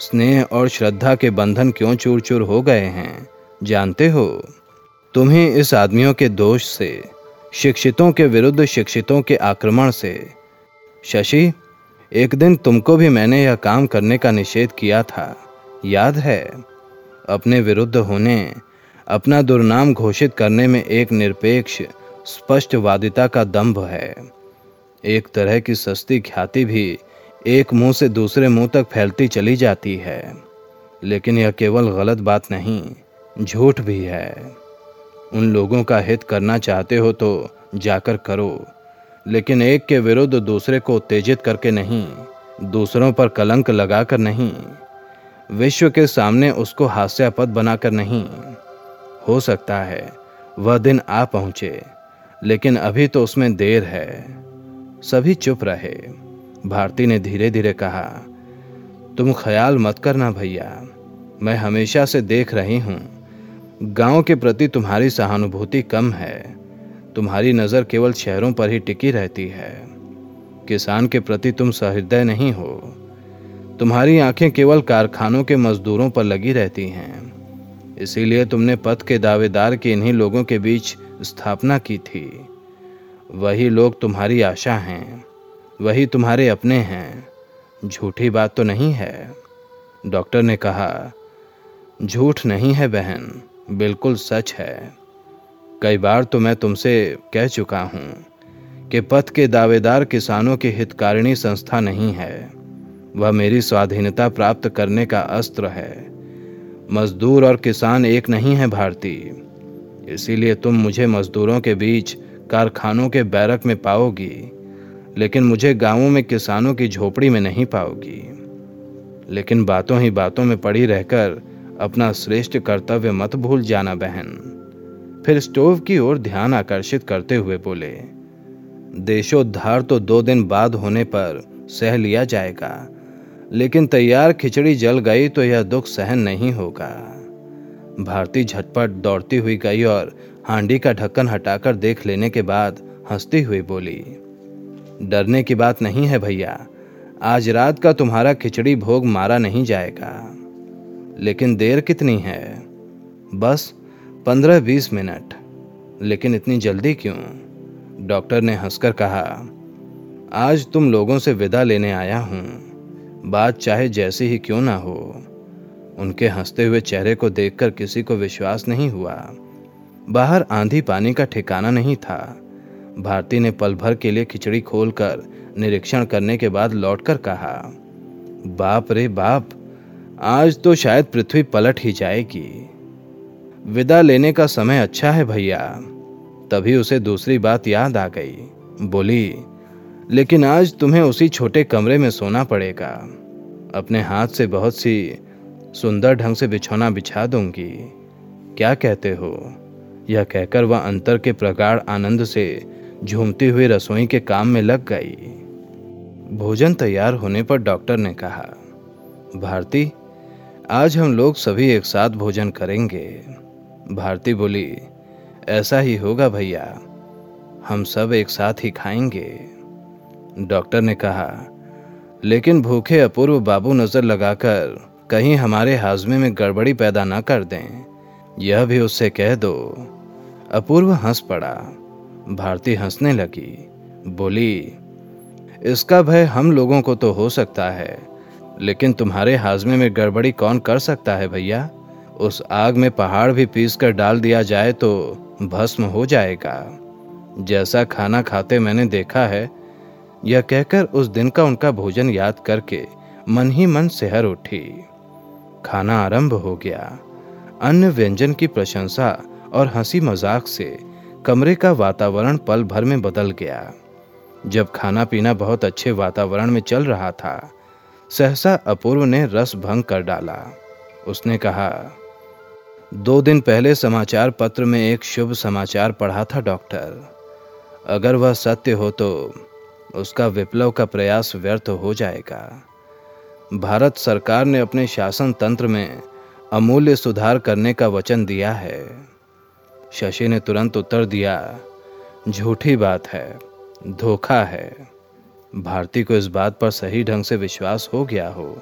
स्नेह और श्रद्धा के बंधन क्यों चूर चूर हो गए हैं, जानते हो? तुम्हें इस आदमियों के दोष से, शिक्षितों के विरुद्ध शिक्षितों के आक्रमण से। शशि, एक दिन तुमको भी मैंने यह काम करने का निषेध किया था, याद है? अपने विरुद्ध होने, अपना दुर्नाम घोषित करने में एक निरपेक्ष स्पष्टवादिता का दंभ है। एक तरह की सस्ती ख्याति भी एक मुंह से दूसरे मुंह तक फैलती चली जाती है, लेकिन यह केवल गलत बात नहीं, झूठ भी है। उन लोगों का हित करना चाहते हो तो जाकर करो, लेकिन एक के विरुद्ध दूसरे को उत्तेजित करके नहीं, दूसरों पर कलंक लगाकर नहीं, विश्व के सामने उसको हास्यास्पद बनाकर नहीं। हो सकता है वह दिन आ पहुंचे, लेकिन अभी तो उसमें देर है। सभी चुप रहे। भारती ने धीरे धीरे कहा, तुम ख्याल मत करना भैया, मैं हमेशा से देख रही हूँ, गांव के प्रति तुम्हारी सहानुभूति कम है। तुम्हारी नज़र केवल शहरों पर ही टिकी रहती है। किसान के प्रति तुम सहृदय नहीं हो। तुम्हारी आंखें केवल कारखानों के मजदूरों पर लगी रहती हैं। इसीलिए तुमने पथ के दावेदार के इन्हीं लोगों के बीच स्थापना की थी। वही लोग तुम्हारी आशा हैं, वही तुम्हारे अपने हैं। झूठी बात तो नहीं है? डॉक्टर ने कहा, झूठ नहीं है बहन, बिल्कुल सच है। कई बार तो मैं तुमसे कह चुका हूँ कि पथ के दावेदार किसानों की हितकारिणी संस्था नहीं है, वह मेरी स्वाधीनता प्राप्त करने का अस्त्र है। मजदूर और किसान एक नहीं है भारती, इसीलिए तुम मुझे मजदूरों के बीच कारखानों के बैरक में पाओगी, लेकिन मुझे गांवों में किसानों की झोपड़ी में नहीं पाओगी। लेकिन बातों ही बातों में पड़ी रहकर अपना श्रेष्ठ कर्तव्य मत भूल जाना बहन। फिर स्टोव की ओर ध्यान आकर्षित करते हुए बोले, देशोद्धार तो 2 दिन बाद होने पर सह लिया जाएगा, लेकिन तैयार खिचड़ी जल गई तो यह दुख सहन नहीं होगा। भारती झटपट दौड़ती हुई गई और हांडी का ढक्कन हटाकर देख लेने के बाद हंसती हुई बोली, डरने की बात नहीं है भैया, आज रात का तुम्हारा खिचड़ी भोग मारा नहीं जाएगा। लेकिन देर कितनी है? बस 15-20 मिनट। लेकिन इतनी जल्दी क्यों? डॉक्टर ने हंसकर कहा, आज तुम लोगों से विदा लेने आया हूँ, बात चाहे जैसी ही क्यों ना हो। उनके हंसते हुए चेहरे को देखकर किसी को विश्वास नहीं हुआ। बाहर आंधी पानी का ठिकाना नहीं था। भारती ने पल भर के लिए खिचड़ी खोलकर निरीक्षण करने के बाद लौटकर कहा, बाप रे बाप, आज तो शायद पृथ्वी पलट ही जाएगी। विदा लेने का समय अच्छा है भैया। तभी उसे दूसरी बात याद आ गई। बोली, लेकिन आज तुम्हें उसी छोटे कमरे में सोना पड़ेगा। अपने हाथ से बहुत सी सुंदर ढंग से बिछौना बिछा दूंगी, क्या कहते हो? यह कहकर वह अंतर के प्रगाढ़ आनंद से झूमती हुई रसोई के काम में लग गई। भोजन तैयार होने पर डॉक्टर ने कहा, भारती, आज हम लोग सभी एक साथ भोजन करेंगे। भारती बोली, ऐसा ही होगा भैया, हम सब एक साथ ही खाएंगे। डॉक्टर ने कहा, लेकिन भूखे अपूर्व बाबू नज़र लगाकर कहीं हमारे हाजमे में गड़बड़ी पैदा ना कर दें, यह भी उससे कह दो। अपूर्व हंस पड़ा। भारती हंसने लगी, बोली, इसका भय हम लोगों को तो हो सकता है, लेकिन तुम्हारे हाजमे में गड़बड़ी कौन कर सकता है भैया। उस आग में पहाड़ भी पीस कर डाल दिया जाए तो भस्म हो जाएगा, जैसा खाना खाते मैंने देखा है। यह कहकर उस दिन का उनका भोजन याद करके मन ही मन सिहर उठी। खाना आरंभ हो गया। अन्य व्यंजन की प्रशंसा और हंसी मजाक से कमरे का वातावरण पल भर में बदल गया। जब खाना पीना बहुत अच्छे वातावरण में चल रहा था, सहसा अपूर्व ने रस भंग कर डाला। उसने कहा, 2 दिन पहले समाचार पत्र में एक शुभ समाचार पढ़ा था डॉक्टर, अगर वह सत्य हो तो उसका विप्लव का प्रयास व्यर्थ हो जाएगा। भारत सरकार ने अपने शासन तंत्र में अमूल्य सुधार करने का वचन दिया है। शशि ने तुरंत उत्तर दिया, झूठी बात है, धोखा है। भारती को इस बात पर सही ढंग से विश्वास हो गया हो,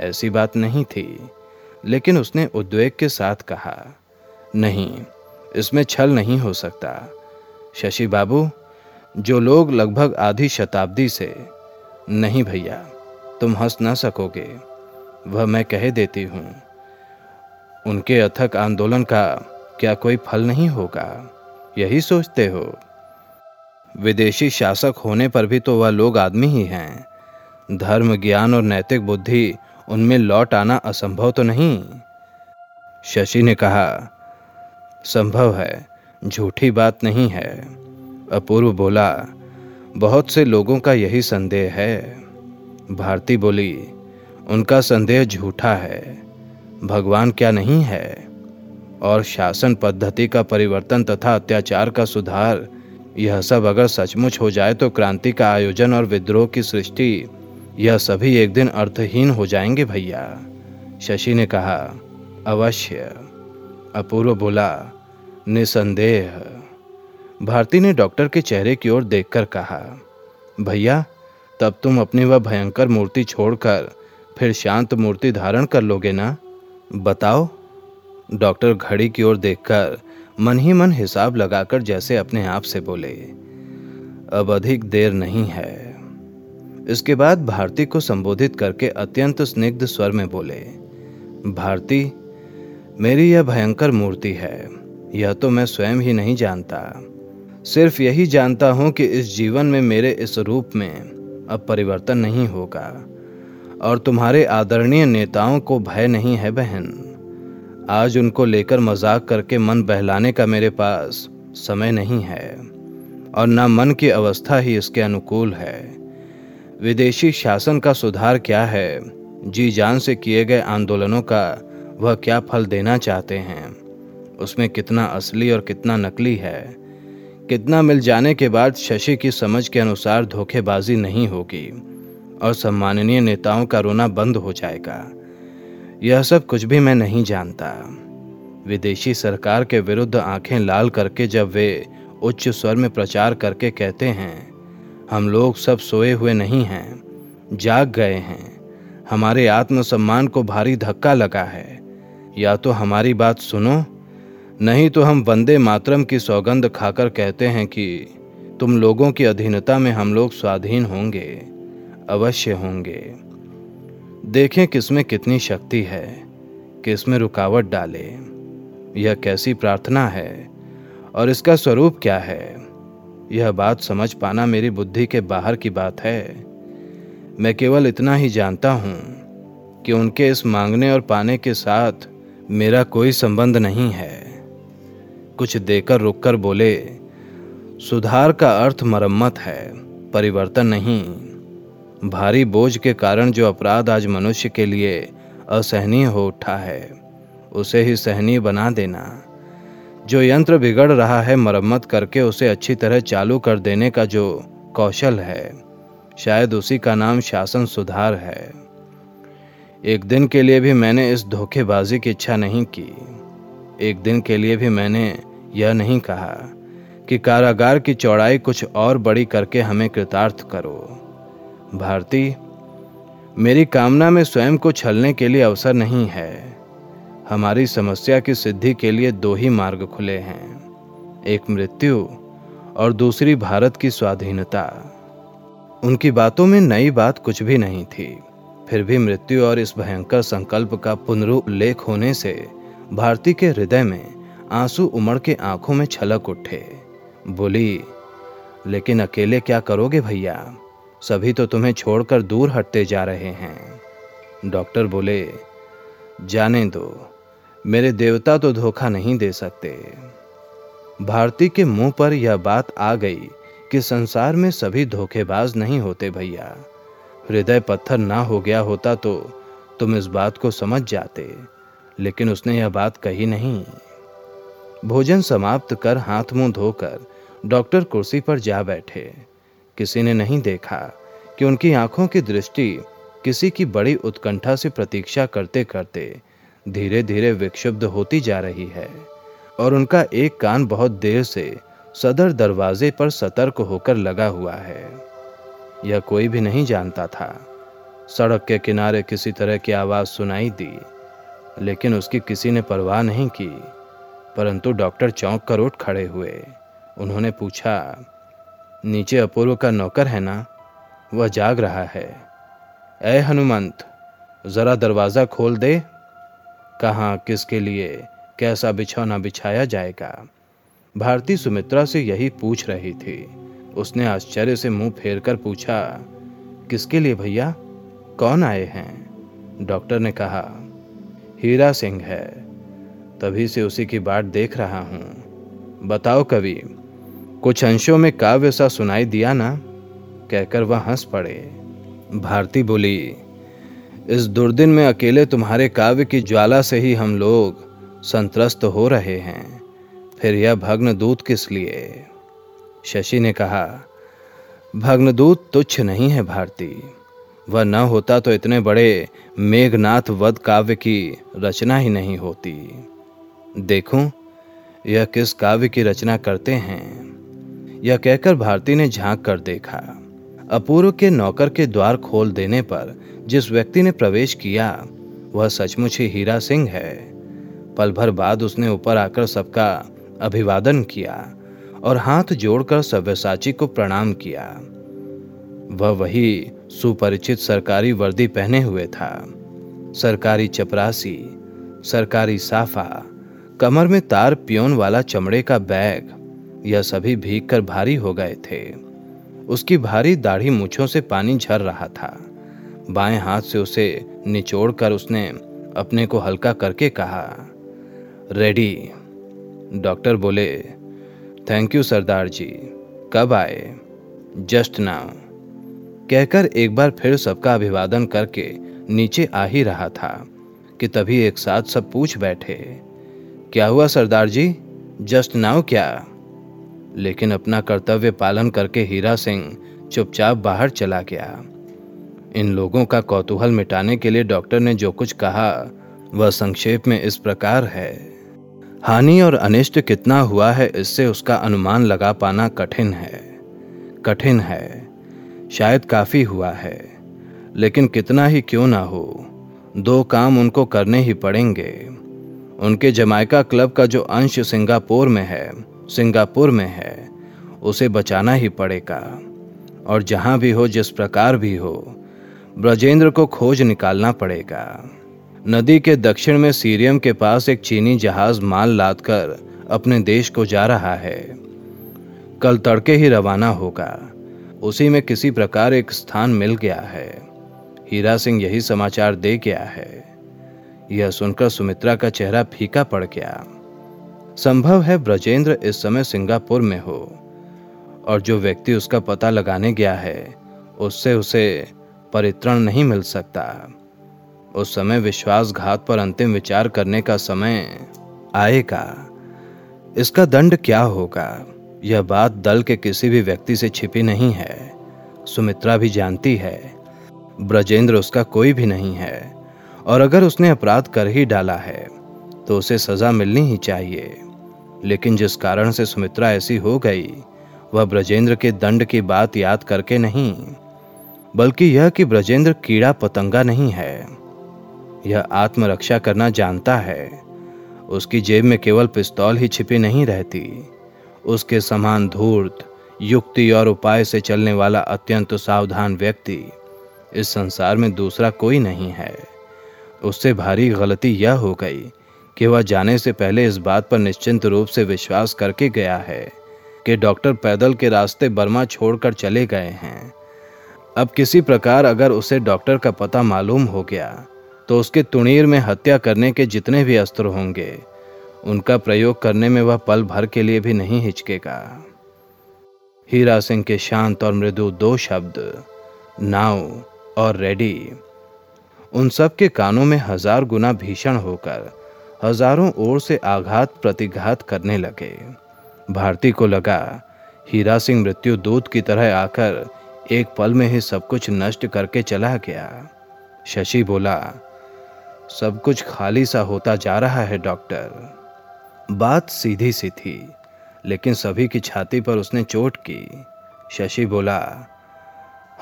ऐसी बात नहीं थी, लेकिन उसने उद्वेग के साथ कहा, नहीं, इसमें छल नहीं हो सकता। शशि बाबू, जो लोग लगभग आधी शताब्दी से, नहीं भैया, तुम हंस ना सकोगे, वह मैं कह देती हूँ। उनके अथक आंदोलन का क्या कोई फल नहीं होगा, यही सोचते हो। विदेशी शासक होने पर भी तो वह लोग आदमी ही हैं। धर्म, ज्ञान और नैतिक बुद्धि उनमें लौट आना असंभव तो नहीं। शशि ने कहा, संभव है, झूठी बात नहीं है। अपूर्व बोला, बहुत से लोगों का यही संदेह है। भारती बोली, उनका संदेह झूठा है। भगवान क्या नहीं है, और शासन पद्धति का परिवर्तन तथा अत्याचार का सुधार, यह सब अगर सचमुच हो जाए तो क्रांति का आयोजन और विद्रोह की सृष्टि, यह सभी एक दिन अर्थहीन हो जाएंगे भैया। शशि ने कहा, अवश्य। अपूर्व बोला, निसंदेह। भारती ने डॉक्टर के चेहरे की ओर देखकर कहा, भैया, तब तुम अपनी वह भयंकर मूर्ति छोड़कर फिर शांत मूर्ति धारण कर लोगे ना, बताओ। डॉक्टर घड़ी की ओर देखकर मन ही मन हिसाब लगाकर जैसे अपने आप से बोले, अब अधिक देर नहीं है। इसके बाद भारती को संबोधित करके अत्यंत स्निग्ध स्वर में बोले, भारती, मेरी यह भयंकर मूर्ति है, यह तो मैं स्वयं ही नहीं जानता। सिर्फ यही जानता हूँ कि इस जीवन में मेरे इस रूप में अब परिवर्तन नहीं होगा, और तुम्हारे आदरणीय नेताओं को भय नहीं है बहन। आज उनको लेकर मजाक करके मन बहलाने का मेरे पास समय नहीं है, और ना मन की अवस्था ही इसके अनुकूल है। विदेशी शासन का सुधार क्या है, जी जान से किए गए आंदोलनों का वह क्या फल देना चाहते हैं, उसमें कितना असली और कितना नकली है, कितना मिल जाने के बाद शशि की समझ के अनुसार धोखेबाजी नहीं होगी और सम्माननीय नेताओं का रोना बंद हो जाएगा, यह सब कुछ भी मैं नहीं जानता। विदेशी सरकार के विरुद्ध आंखें लाल करके जब वे उच्च स्वर में प्रचार करके कहते हैं, हम लोग सब सोए हुए नहीं हैं, जाग गए हैं, हमारे आत्मसम्मान को भारी धक्का लगा है, या तो हमारी बात सुनो, नहीं तो हम वंदे मातरम की सौगंध खाकर कहते हैं कि तुम लोगों की अधीनता में हम लोग स्वाधीन होंगे, अवश्य होंगे। देखें किसमें कितनी शक्ति है, किसमें रुकावट डाले, यह कैसी प्रार्थना है और इसका स्वरूप क्या है, यह बात समझ पाना मेरी बुद्धि के बाहर की बात है। मैं केवल इतना ही जानता हूँ कि उनके इस मांगने और पाने के साथ मेरा कोई संबंध नहीं है। कुछ देकर रुककर बोले, सुधार का अर्थ मरम्मत है, परिवर्तन नहीं। भारी बोझ के कारण जो अपराध आज मनुष्य के लिए असहनीय हो उठा है, उसे ही सहनीय बना देना। जो यंत्र बिगड़ रहा है, मरम्मत करके उसे अच्छी तरह चालू कर देने का जो कौशल है, शायद उसी का नाम शासन सुधार है। एक दिन के लिए भी मैंने इस धोखेबाजी की इच्छा नहीं की। एक दिन के लिए भी मैंने यह नहीं कहा कि कारागार की चौड़ाई कुछ और बड़ी करके हमें कृतार्थ करो। भारती, मेरी कामना में स्वयं को छलने के लिए अवसर नहीं है। हमारी समस्या की सिद्धि के लिए दो ही मार्ग खुले हैं, एक मृत्यु और दूसरी भारत की स्वाधीनता। उनकी बातों में नई बात कुछ भी नहीं थी, फिर भी मृत्यु और इस भयंकर संकल्प का पुनरुल्लेख होने से भारती के हृदय में आंसू उमड़ के आंखों में छलक उठे। बोली, लेकिन अकेले क्या करोगे भैया, सभी तो तुम्हें छोड़कर दूर हटते जा रहे हैं। डॉक्टर बोले, जाने दो, मेरे देवता तो धोखा नहीं दे सकते। भारती के मुंह पर यह बात आ गई कि संसार में सभी धोखेबाज नहीं होते भैया। हृदय पत्थर ना हो गया होता तो तुम इस बात को समझ जाते, लेकिन उसने यह बात कही नहीं। भोजन समाप्त कर हाथ मुंह धोकर डॉक्टर कुर्सी पर जा बैठे। किसी ने नहीं देखा कि उनकी आंखों की दृष्टि किसी की बड़ी उत्कंठा से प्रतीक्षा करते करते धीरे धीरे विक्षुब्ध होती जा रही है, और उनका एक कान बहुत देर से सदर दरवाजे पर सतर्क होकर लगा हुआ है। यह कोई भी नहीं जानता था। सड़क के किनारे किसी तरह की आवाज़ सुनाई दी, लेकिन उसकी किसी ने परवाह नहीं की। परंतु डॉक्टर चौंक कर उठ खड़े हुए। उन्होंने पूछा, नीचे अपूर्व का नौकर है ना, वह जाग रहा है। ऐ हनुमंत, जरा दरवाज़ा खोल दे। कहाँ, किसके लिए, कैसा बिछौना बिछाया जाएगा? भारती सुमित्रा से यही पूछ रही थी। उसने आश्चर्य से मुंह फेरकर पूछा, किसके लिए भैया, कौन आए हैं? डॉक्टर ने कहा, हीरा सिंह है, तभी से उसी की बाट देख रहा हूँ। बताओ कवि, कुछ अंशों में काव्य सा सुनाई दिया ना? कहकर वह हंस पड़े। भारती बोली, इस दुर्दिन में अकेले तुम्हारे काव्य की ज्वाला से ही हम लोग संत्रस्त हो रहे हैं, फिर यह भग्नदूत किस लिए? शशि ने कहा, भग्नदूत तुच्छ नहीं है भारती, वह न होता तो इतने बड़े मेघनाथ वध काव्य की रचना ही नहीं होती। देखूं यह किस काव्य की रचना करते हैं। यह कहकर भारती ने झांक कर देखा। अपूर्व के नौकर के द्वार खोल देने पर जिस व्यक्ति ने प्रवेश किया वह सचमुच ही हीरा सिंह है। पल भर बाद उसने ऊपर आकर सबका अभिवादन किया और हाथ जोड़कर सव्यसाची को प्रणाम किया। वह वही सुपरिचित सरकारी वर्दी पहने हुए था, सरकारी चपरासी, सरकारी साफा, कमर में तार पियोन वाला चमड़े का बैग, यह सभी भीगकर भारी हो गए थे। उसकी भारी दाढ़ी मूंछों से पानी झर रहा था। बाएं हाथ से उसे निचोड़कर उसने अपने को हल्का करके कहा, रेडी। डॉक्टर बोले, थैंक यू सरदार जी, कब आए? Just now. कहकर एक बार फिर सबका अभिवादन करके नीचे आ ही रहा था कि तभी एक साथ सब पूछ बैठे, क्या हुआ सरदार जी, जस्ट नाउ क्या? लेकिन अपना कर्तव्य पालन करके हीरा सिंह चुपचाप बाहर चला गया। इन लोगों का कौतूहल मिटाने के लिए डॉक्टर ने जो कुछ कहा वह संक्षेप में इस प्रकार है। हानि और अनिष्ट कितना हुआ है इससे उसका अनुमान लगा पाना कठिन है। शायद काफ़ी हुआ है, लेकिन कितना ही क्यों ना हो, दो काम उनको करने ही पड़ेंगे। उनके जमाइका क्लब का जो अंश सिंगापुर में है उसे बचाना ही पड़ेगा, और जहाँ भी हो, जिस प्रकार भी हो, ब्रजेंद्र को खोज निकालना पड़ेगा। नदी के दक्षिण में सीरियम के पास एक चीनी जहाज़ माल लादकर अपने देश को जा रहा है। कल तड़के ही रवाना होगा। उसी में किसी प्रकार एक स्थान मिल गया है। हीरा सिंह यही समाचार दे गया है। यह सुनकर सुमित्रा का चेहरा फीका पड़ गया। संभव है ब्रजेंद्र इस समय सिंगापुर में हो, और जो व्यक्ति उसका पता लगाने गया है उससे उसे परित्रण नहीं मिल सकता। उस समय विश्वासघात पर अंतिम विचार करने का समय आएगा। इसका दंड क्या होगा, यह बात दल के किसी भी व्यक्ति से छिपी नहीं है। सुमित्रा भी जानती है, ब्रजेंद्र उसका कोई भी नहीं है, और अगर उसने अपराध कर ही डाला है तो उसे सजा मिलनी ही चाहिए। लेकिन जिस कारण से सुमित्रा ऐसी हो गई वह ब्रजेंद्र के दंड की बात याद करके नहीं, बल्कि यह कि ब्रजेंद्र कीड़ा पतंगा नहीं है, यह आत्मरक्षा करना जानता है। उसकी जेब में केवल पिस्तौल ही छिपी नहीं रहती, उसके समान धूर्त, युक्ति और उपाय से चलने वाला अत्यंत सावधान व्यक्ति इस संसार में दूसरा कोई नहीं है। उससे भारी गलती यह हो गई कि वह जाने से पहले इस बात पर निश्चिंत रूप से विश्वास करके गया है कि डॉक्टर पैदल के रास्ते बर्मा छोड़कर चले गए हैं। अब किसी प्रकार अगर उसे डॉक्टर का पता मालूम हो गया तो उसके तुणीर में हत्या करने के जितने भी अस्त्र होंगे उनका प्रयोग करने में वह पल भर के लिए भी नहीं हिचकेगा। हीरा सिंह के शांत और मृदु दो शब्द, नाउ और रेडी, उन सब के कानों में हजार गुना भीषण होकर हजारों ओर से आघात प्रतिघात करने लगे। भारती को लगा हीरा सिंह मृत्यु दूत की तरह आकर एक पल में ही सब कुछ नष्ट करके चला गया। शशि बोला, सब कुछ खाली सा होता जा रहा है डॉक्टर। बात सीधी सी थी लेकिन सभी की छाती पर उसने चोट की। शशि बोला,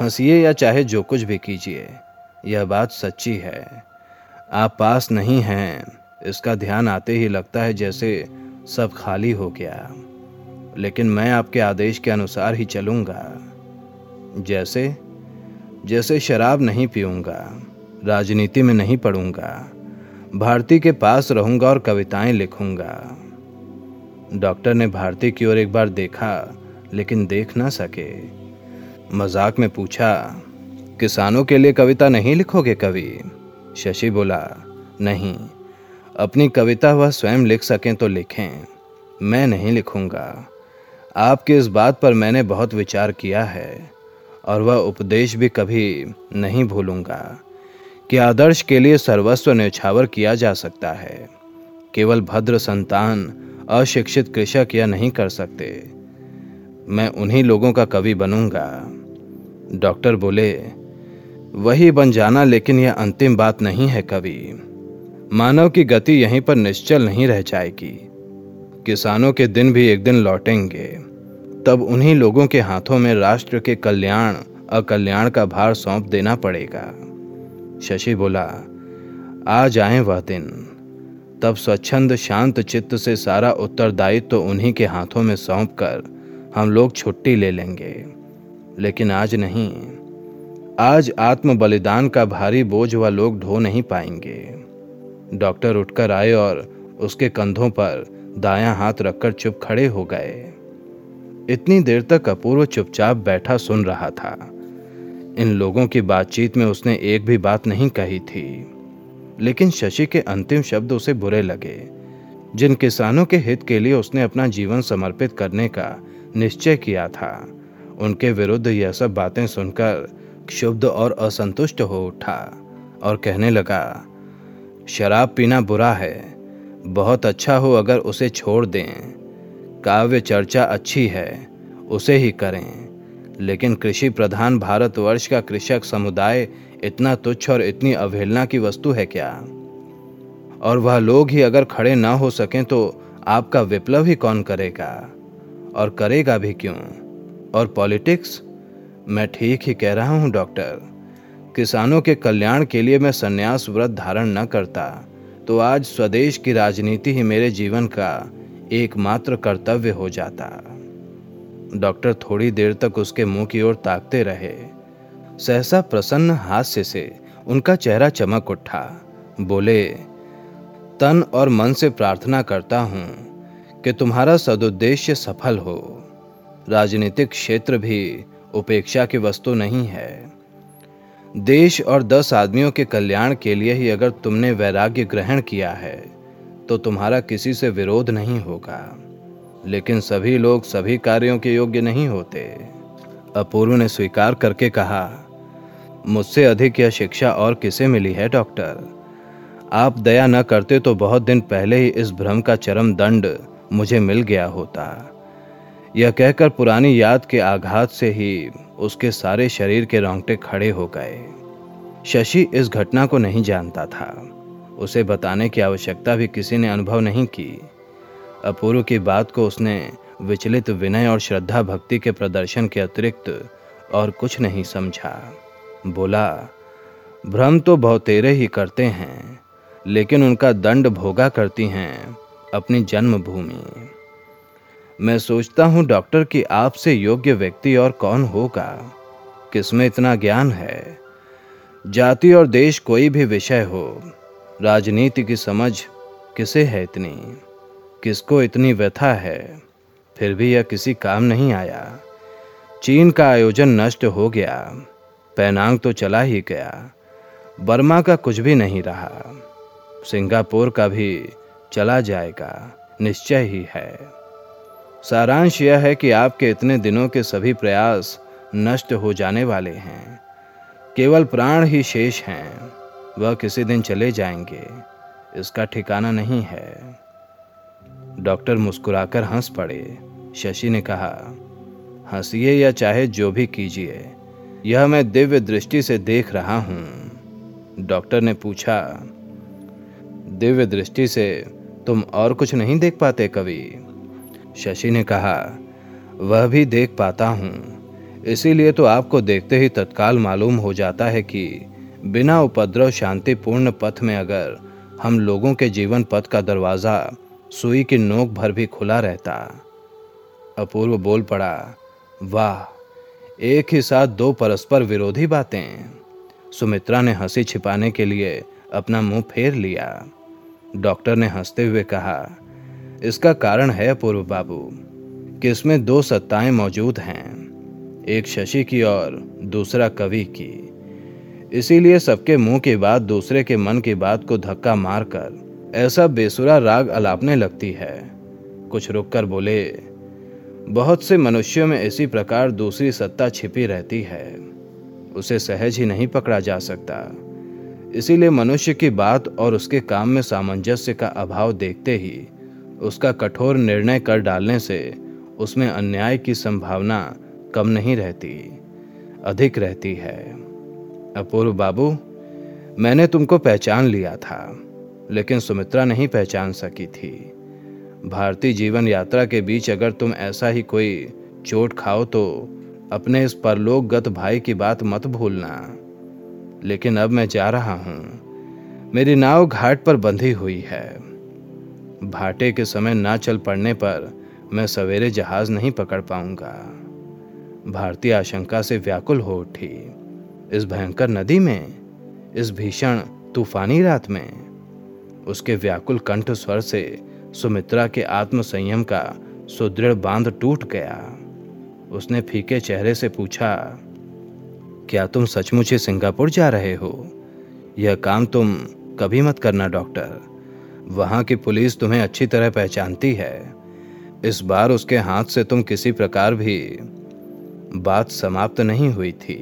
हंसिए या चाहे जो कुछ भी कीजिए, यह बात सच्ची है। आप पास नहीं हैं, इसका ध्यान आते ही लगता है जैसे सब खाली हो गया, लेकिन मैं आपके आदेश के अनुसार ही चलूँगा। जैसे जैसे शराब नहीं पीऊँगा, राजनीति में नहीं पढ़ूँगा, भारती के पास रहूँगा और कविताएं लिखूँगा। डॉक्टर ने भारती की ओर एक बार देखा लेकिन देख ना सके। मजाक में पूछा, किसानों के लिए कविता नहीं लिखोगे कवि? शशि बोला, नहीं, अपनी कविता वह स्वयं लिख सकें तो लिखें, मैं नहीं लिखूँगा। आपकी इस बात पर मैंने बहुत विचार किया है और वह उपदेश भी कभी नहीं भूलूंगा कि आदर्श के लिए सर्वस्व न्यौछावर किया जा सकता है, केवल भद्र संतान अशिक्षित कृषक यह नहीं कर सकते। मैं उन्हीं लोगों का कवि बनूंगा। डॉक्टर बोले, वही बन जाना, लेकिन यह अंतिम बात नहीं है कवि। मानव की गति यहीं पर निश्चल नहीं रह जाएगी। किसानों के दिन भी एक दिन लौटेंगे, तब उन्हीं लोगों के हाथों में राष्ट्र के कल्याण अकल्याण का भार सौंप देना पड़ेगा। शशि बोला, आ जाए वह दिन, तब स्वच्छंद शांत चित्त से सारा उत्तरदायित्व तो उन्हीं के हाथों में सौंप कर हम लोग छुट्टी ले लेंगे, लेकिन आज नहीं। आज आत्म बलिदान का भारी बोझ वह लोग ढो नहीं पाएंगे। डॉक्टर उठकर आए और उसके कंधों पर दायां हाथ रखकर चुप खड़े हो गए। इतनी देर तक अपूर्व चुपचाप बैठा सुन रहा था। इन लोगों की बातचीत में उसने एक भी बात नहीं कही थी, लेकिन शशि के अंतिम शब्द उसे बुरे लगे। जिन किसानों के हित के लिए उसने अपना जीवन समर्पित करने का निश्चय किया था, उनके विरुद्ध यह सब बातें सुनकर क्षुब्ध और असंतुष्ट हो उठा और कहने लगा, शराब पीना बुरा है, बहुत अच्छा हो अगर उसे छोड़ दें। काव्य चर्चा अच्छी है, उसे ही करें, लेकिन कृषि प्रधान भारतवर्ष का कृषक समुदाय इतना तुच्छ और इतनी अवहेलना की वस्तु है क्या? और वह लोग ही अगर खड़े ना हो सकें तो आपका विप्लव ही कौन करेगा, और करेगा भी क्यों? और पॉलिटिक्स? मैं ठीक ही कह रहा हूँ डॉक्टर, किसानों के कल्याण के लिए मैं संन्यास व्रत धारण न करता तो आज स्वदेश की राजनीति ही मेरे जीवन का एकमात्र कर्तव्य हो जाता। डॉक्टर थोड़ी देर तक उसके मुंह की ओर ताकते रहे। सहसा प्रसन्न हास्य से उनका चेहरा चमक उठा। बोले, तन और मन से प्रार्थना करता हूँ कि तुम्हारा सदुद्देश्य सफल हो। राजनीतिक क्षेत्र भी उपेक्षा की वस्तु नहीं है। देश और 10 आदमियों के कल्याण के लिए ही अगर तुमने वैराग्य ग्रहण किया है तो तुम्हारा किसी से विरोध नहीं होगा, लेकिन सभी लोग सभी कार्यों के योग्य नहीं होते। अपूर्व ने स्वीकार करके कहा, मुझसे अधिक यह शिक्षा और किसे मिली है डॉक्टर? आप दया न करते तो बहुत दिन पहले ही इस भ्रम का चरम दंड मुझे मिल गया होता। यह कहकर पुरानी याद के आघात से ही उसके सारे शरीर के रोंगटे खड़े हो गए। शशि इस घटना को नहीं जानता था। उसे बताने की आवश्यकता भी किसी ने अनुभव नहीं की। अपूर्व की बात को उसने विचलित विनय और श्रद्धा भक्ति के प्रदर्शन के अतिरिक्त और कुछ नहीं समझा। बोला, भ्रम तो बहुतेरे ही करते हैं, लेकिन उनका दंड भोगा करती हैं अपनी जन्मभूमि। मैं सोचता हूँ डॉक्टर कि आपसे योग्य व्यक्ति और कौन होगा। किसमें इतना ज्ञान है। जाति और देश कोई भी विषय हो, राजनीति की समझ किसे है इतनी, किसको इतनी व्यथा है। फिर भी यह किसी काम नहीं आया। चीन का आयोजन नष्ट हो गया, पेनांग तो चला ही गया, बर्मा का कुछ भी नहीं रहा, सिंगापुर का भी चला जाएगा निश्चय ही है। सारांश यह है कि आपके इतने दिनों के सभी प्रयास नष्ट हो जाने वाले हैं। केवल प्राण ही शेष हैं, वह किसी दिन चले जाएंगे, इसका ठिकाना नहीं है। डॉक्टर मुस्कुराकर हंस पड़े। शशि ने कहा, हंसिए या चाहे जो भी कीजिए, यह मैं दिव्य दृष्टि से देख रहा हूँ। डॉक्टर ने पूछा, दिव्य दृष्टि से तुम और कुछ नहीं देख पाते कवि? शशि ने कहा, वह भी देख पाता हूँ, इसीलिए तो आपको देखते ही तत्काल मालूम हो जाता है कि बिना उपद्रव शांतिपूर्ण पथ में अगर हम लोगों के जीवन पथ का दरवाज़ा सुई की नोक भर भी खुला रहता। अपूर्व बोल पड़ा, वाह, एक ही साथ दो परस्पर विरोधी बातें। सुमित्रा ने हंसी छिपाने के लिए अपना मुंह फेर लिया। डॉक्टर ने हंसते हुए कहा, इसका कारण है अपूर्व बाबू कि इसमें दो सत्ताएं मौजूद हैं, एक शशि की और दूसरा कवि की। इसीलिए सबके मुंह की बात दूसरे के मन की बात को धक्का मारकर ऐसा बेसुरा राग अलापने लगती है। कुछ रुककर बोले, बहुत से मनुष्यों में इसी प्रकार दूसरी सत्ता छिपी रहती है, उसे सहज ही नहीं पकड़ा जा सकता। इसीलिए मनुष्य की बात और उसके काम में सामंजस्य का अभाव देखते ही उसका कठोर निर्णय कर डालने से उसमें अन्याय की संभावना कम नहीं रहती, अधिक रहती है। अपूर्व बाबू, मैंने तुमको पहचान लिया था, लेकिन सुमित्रा नहीं पहचान सकी थी। भारतीय जीवन यात्रा के बीच अगर तुम ऐसा ही कोई चोट खाओ तो अपने इस परलोकगत भाई की बात मत भूलना। लेकिन अब मैं जा रहा हूँ, मेरी नाव घाट पर बंधी हुई है। भाटे के समय ना चल पड़ने पर मैं सवेरे जहाज नहीं पकड़ पाऊंगा। भारतीय आशंका से व्याकुल हो उठी। इस भयंकर नदी में, इस भीषण तूफानी रात में। उसके व्याकुल कंठ स्वर से सुमित्रा के आत्मसंयम का सुदृढ़ बांध टूट गया। उसने फीके चेहरे से पूछा, क्या तुम सचमुच ही सिंगापुर जा रहे हो? यह काम तुम कभी मत करना डॉक्टर, वहाँ की पुलिस तुम्हें अच्छी तरह पहचानती है। इस बार उसके हाथ से तुम किसी प्रकार भी। बात समाप्त नहीं हुई थी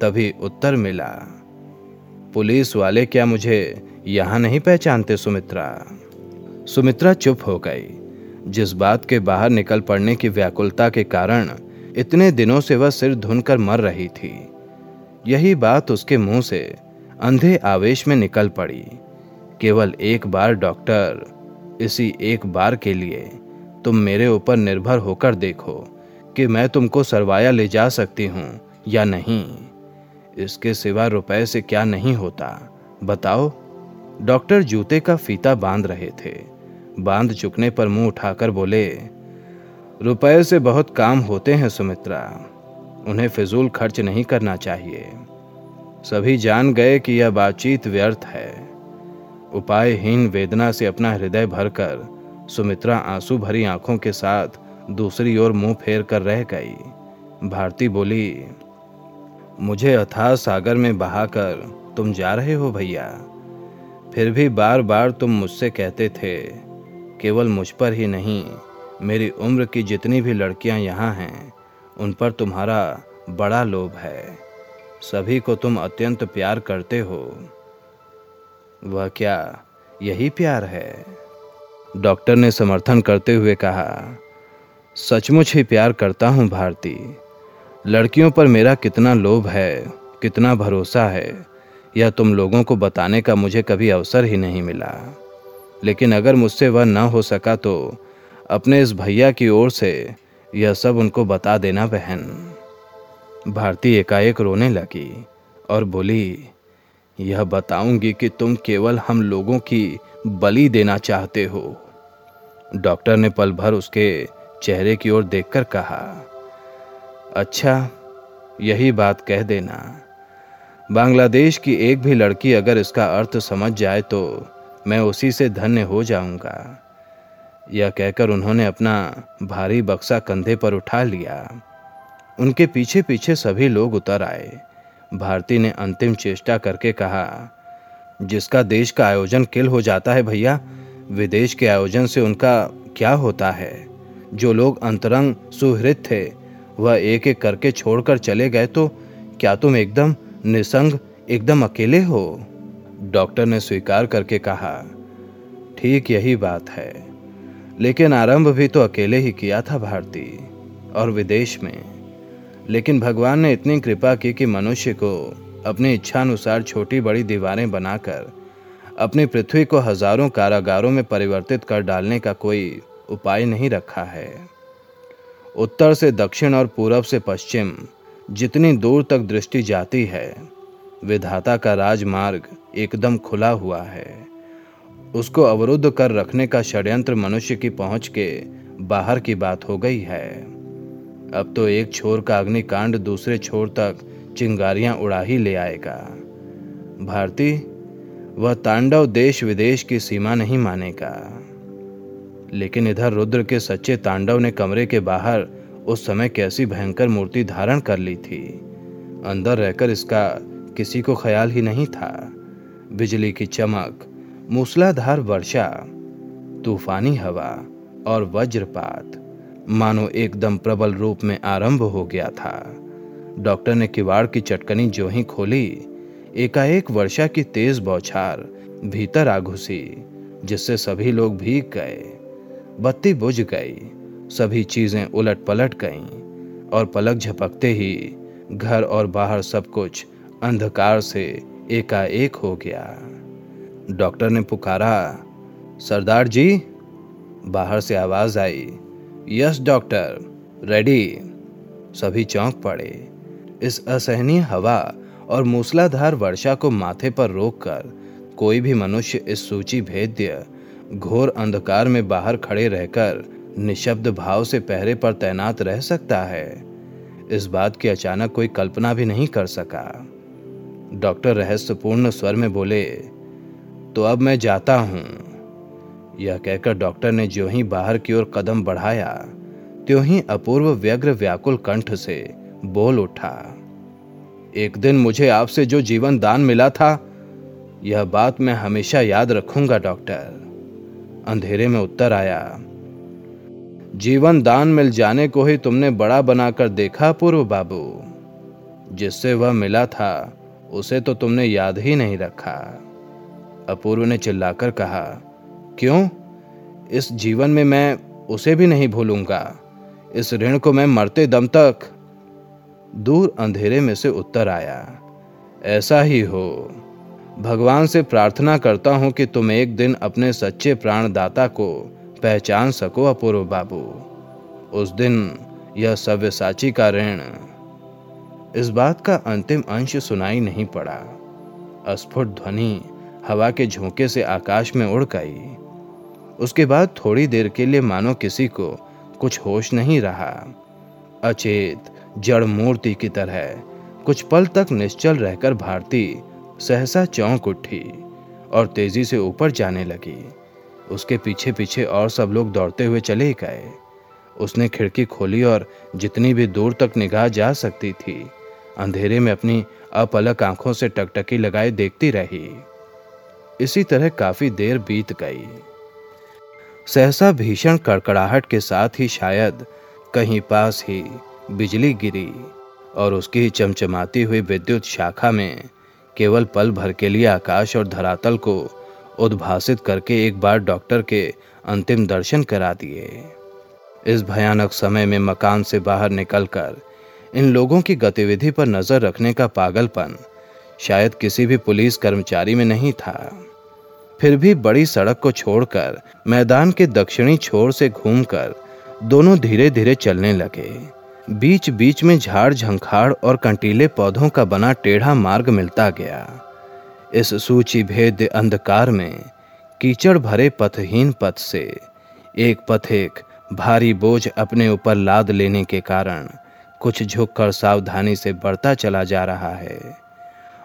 तभी उत्तर मिला, पुलिस वाले क्या मुझे यहाँ नहीं पहचानते सुमित्रा? सुमित्रा चुप हो गई। जिस बात के बाहर निकल पड़ने की व्याकुलता के कारण इतने दिनों से वह सिर धुनकर मर रही थी, यही बात उसके मुंह से अंधे आवेश में निकल पड़ी। केवल एक बार डॉक्टर, इसी एक बार के लिए तुम मेरे ऊपर निर्भर होकर देखो कि मैं तुमको सरवाया ले जा सकती हूँ या नहीं। इसके सिवा रुपए से क्या नहीं होता, बताओ। डॉक्टर जूते का फीता बांध रहे थे। बांध चुकने पर मुंह उठाकर बोले, रुपए से बहुत काम होते हैं सुमित्रा, उन्हें फिजूल खर्च नहीं करना चाहिए। सभी जान गए कि यह बातचीत व्यर्थ है। उपायहीन वेदना से अपना हृदय भरकर सुमित्रा आंसू भरी आंखों के साथ दूसरी ओर मुंह फेर कर रह गई। भारती बोली, मुझे अथाह सागर में बहाकर तुम जा रहे हो भैया। फिर भी बार बार तुम मुझसे कहते थे, केवल मुझ पर ही नहीं, मेरी उम्र की जितनी भी लड़कियां यहाँ हैं उन पर तुम्हारा बड़ा लोभ है, सभी को तुम अत्यंत प्यार करते हो। वह क्या यही प्यार है? डॉक्टर ने समर्थन करते हुए कहा, सचमुच ही प्यार करता हूँ भारती। लड़कियों पर मेरा कितना लोभ है, कितना भरोसा है, यह तुम लोगों को बताने का मुझे कभी अवसर ही नहीं मिला। लेकिन अगर मुझसे वह न हो सका तो अपने इस भैया की ओर से यह सब उनको बता देना बहन। भारती एकाएक रोने लगी और बोली, यह बताऊंगी कि तुम केवल हम लोगों की बलि देना चाहते हो। डॉक्टर ने पल भर उसके चेहरे की ओर देखकर कहा, अच्छा यही बात कह देना। बांग्लादेश की एक भी लड़की अगर इसका अर्थ समझ जाए तो मैं उसी से धन्य हो जाऊंगा। यह कहकर उन्होंने अपना भारी बक्सा कंधे पर उठा लिया। उनके पीछे पीछे सभी लोग उतर आए। भारती ने अंतिम चेष्टा करके कहा, जिसका देश का आयोजन किल हो जाता है भैया, विदेश के आयोजन से उनका क्या होता है। जो लोग अंतरंग सुहृद थे वह एक एक करके छोड़कर चले गए, तो क्या तुम एकदम निसंग, एकदम अकेले हो। डॉक्टर ने स्वीकार करके कहा, ठीक यही बात है, लेकिन आरंभ भी तो अकेले ही किया था भारती, और विदेश में। लेकिन भगवान ने इतनी कृपा की कि मनुष्य को अपनी इच्छानुसार छोटी बड़ी दीवारें बनाकर अपनी पृथ्वी को हजारों कारागारों में परिवर्तित कर डालने का कोई उपाय नहीं रखा है। उत्तर से दक्षिण और पूरब से पश्चिम जितनी दूर तक दृष्टि जाती है, विधाता का राजमार्ग एकदम खुला हुआ है। उसको अवरुद्ध कर रखने का षड्यंत्र मनुष्य की पहुंच के बाहर की बात हो गई है। अब तो एक छोर का अग्निकांड दूसरे छोर तक चिंगारियां उड़ा ही ले आएगा। भारती, वह तांडव देश विदेश की सीमा नहीं मानेगा। लेकिन इधर रुद्र के सच्चे तांडव ने कमरे के बाहर उस समय कैसी भयंकर मूर्ति धारण कर ली थी, अंदर रहकर इसका किसी को ख्याल ही नहीं था। बिजली की चमक, मूसलाधार वर्षा, तूफानी हवा और वज्रपात मानो एकदम प्रबल रूप में आरंभ हो गया था। डॉक्टर ने किवाड़ की चटकनी जो ही खोली, एकाएक वर्षा की तेज बौछार भीतर आ घुसी, जिससे सभी लोग भीग गए। बत्ती बुझ गई, सभी चीजें उलट पलट गईं और पलक झपकते ही घर और बाहर सब कुछ अंधकार से एकाएक हो गया। डॉक्टर ने पुकारा, सरदार जी। बाहर से आवाज आई, यस डॉक्टर, रेडी। सभी चौंक पड़े। इस असहनीय हवा और मूसलाधार वर्षा को माथे पर रोककर कोई भी मनुष्य इस सूची भेद्य घोर अंधकार में बाहर खड़े रहकर निशब्द भाव से पहरे पर तैनात रह सकता है, इस बात की अचानक कोई कल्पना भी नहीं कर सका। डॉक्टर रहस्यपूर्ण स्वर में बोले, तो अब मैं जाता हूँ। यह कहकर डॉक्टर ने ज्यों ही बाहर की ओर कदम बढ़ाया, त्यों ही अपूर्व व्यग्र व्याकुल कंठ से बोल उठा, एक दिन मुझे आपसे जो जीवन दान मिला था, यह बात मैं हमेशा याद रखूंगा डॉक्टर। अंधेरे में उत्तर आया, जीवन दान मिल जाने को ही तुमने बड़ा बनाकर देखा पूर्व बाबू। जिससे वह मिला था उसे तो तुमने याद ही नहीं रखा। अपूर्व ने चिल्लाकर कहा, क्यों? इस जीवन में मैं उसे भी नहीं भूलूंगा। इस ऋण को मैं मरते दम तक। दूर अंधेरे में से उत्तर आया, ऐसा ही हो। भगवान से प्रार्थना करता हूं कि तुम एक दिन अपने सच्चे प्राणदाता को पहचान सको अपूर्व बाबू। उस दिन यह सव्यसाची का ऋण। इस बात का अंतिम अंश सुनाई नहीं पड़ा। अस्फुट ध्वनि हवा के झोंके से आकाश में उड़ गई। उसके बाद थोड़ी देर के लिए मानो किसी को कुछ होश नहीं रहा। अचेत जड़ मूर्ति की तरह कुछ पल तक निश्चल रहकर भारती सहसा चौंक उठी और तेजी से ऊपर जाने लगी। उसके पीछे पीछे और सब लोग दौड़ते हुए चले गए। उसने खिड़की खोली और जितनी भी दूर तक निगाह जा सकती थी, अंधेरे में अपनी अपलक आंखों से टकटकी लगाए देखती रही। इसी तरह काफी देर बीत गई। सहसा भीषण कड़कड़ाहट के साथ ही शायद कहीं पास ही बिजली गिरी और उसकी ही चमचमाती हुई विद्युत शाखा में केवल पल भर के लिए आकाश और धरातल को उद्भासित करके एक बार डॉक्टर के अंतिम दर्शन करा दिए। इस भयानक समय में मकान से बाहर निकलकर इन लोगों की गतिविधि पर नजर रखने का पागलपन शायद किसी भी पुलिस कर्मचारी में नहीं था। फिर भी बड़ी सड़क को छोड़कर मैदान के दक्षिणी छोर से घूमकर दोनों धीरे धीरे चलने लगे। बीच बीच में झाड़ झंखाड़ और कंटीले पौधों का बना टेढ़ा मार्ग मिलता गया। इस सूची भेद अंधकार में कीचड़ भरे पथहीन पथ से एक पथ एक भारी बोझ अपने ऊपर लाद लेने के कारण कुछ झुककर सावधानी से बढ़ता चला जा रहा है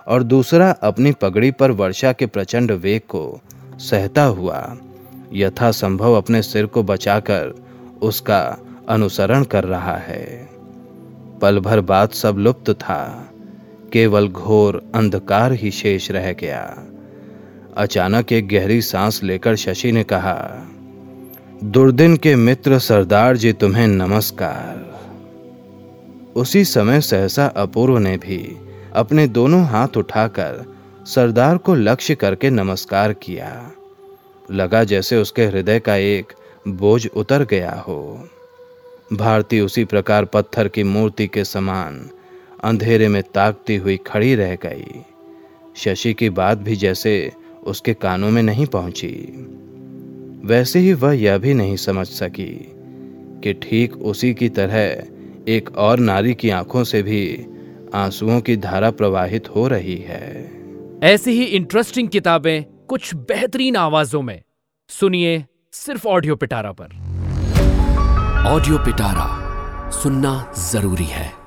और दूसरा अपनी पगड़ी पर वर्षा के प्रचंड वेग को सहता हुआ यथासंभव अपने सिर को बचाकर उसका अनुसरण कर रहा है। पल भर बाद सब लुप्त था, केवल घोर अंधकार ही शेष रह गया। अचानक एक गहरी सांस लेकर शशि ने कहा, दुर्दिन के मित्र सरदार जी तुम्हें नमस्कार। उसी समय सहसा अपूर्व ने भी अपने दोनों हाथ उठाकर सरदार को लक्ष्य करके नमस्कार किया। लगा जैसे उसके हृदय का एक बोझ उतर गया हो। भारती उसी प्रकार पत्थर की मूर्ति के समान अंधेरे में ताकती हुई खड़ी रह गई। शशि की बात भी जैसे उसके कानों में नहीं पहुंची, वैसे ही वह यह भी नहीं समझ सकी कि ठीक उसी की तरह एक और नारी की आंखों से भी आंसुओं की धारा प्रवाहित हो रही है। ऐसी ही इंटरेस्टिंग किताबें कुछ बेहतरीन आवाजों में सुनिए सिर्फ ऑडियो पिटारा पर। ऑडियो पिटारा सुनना जरूरी है।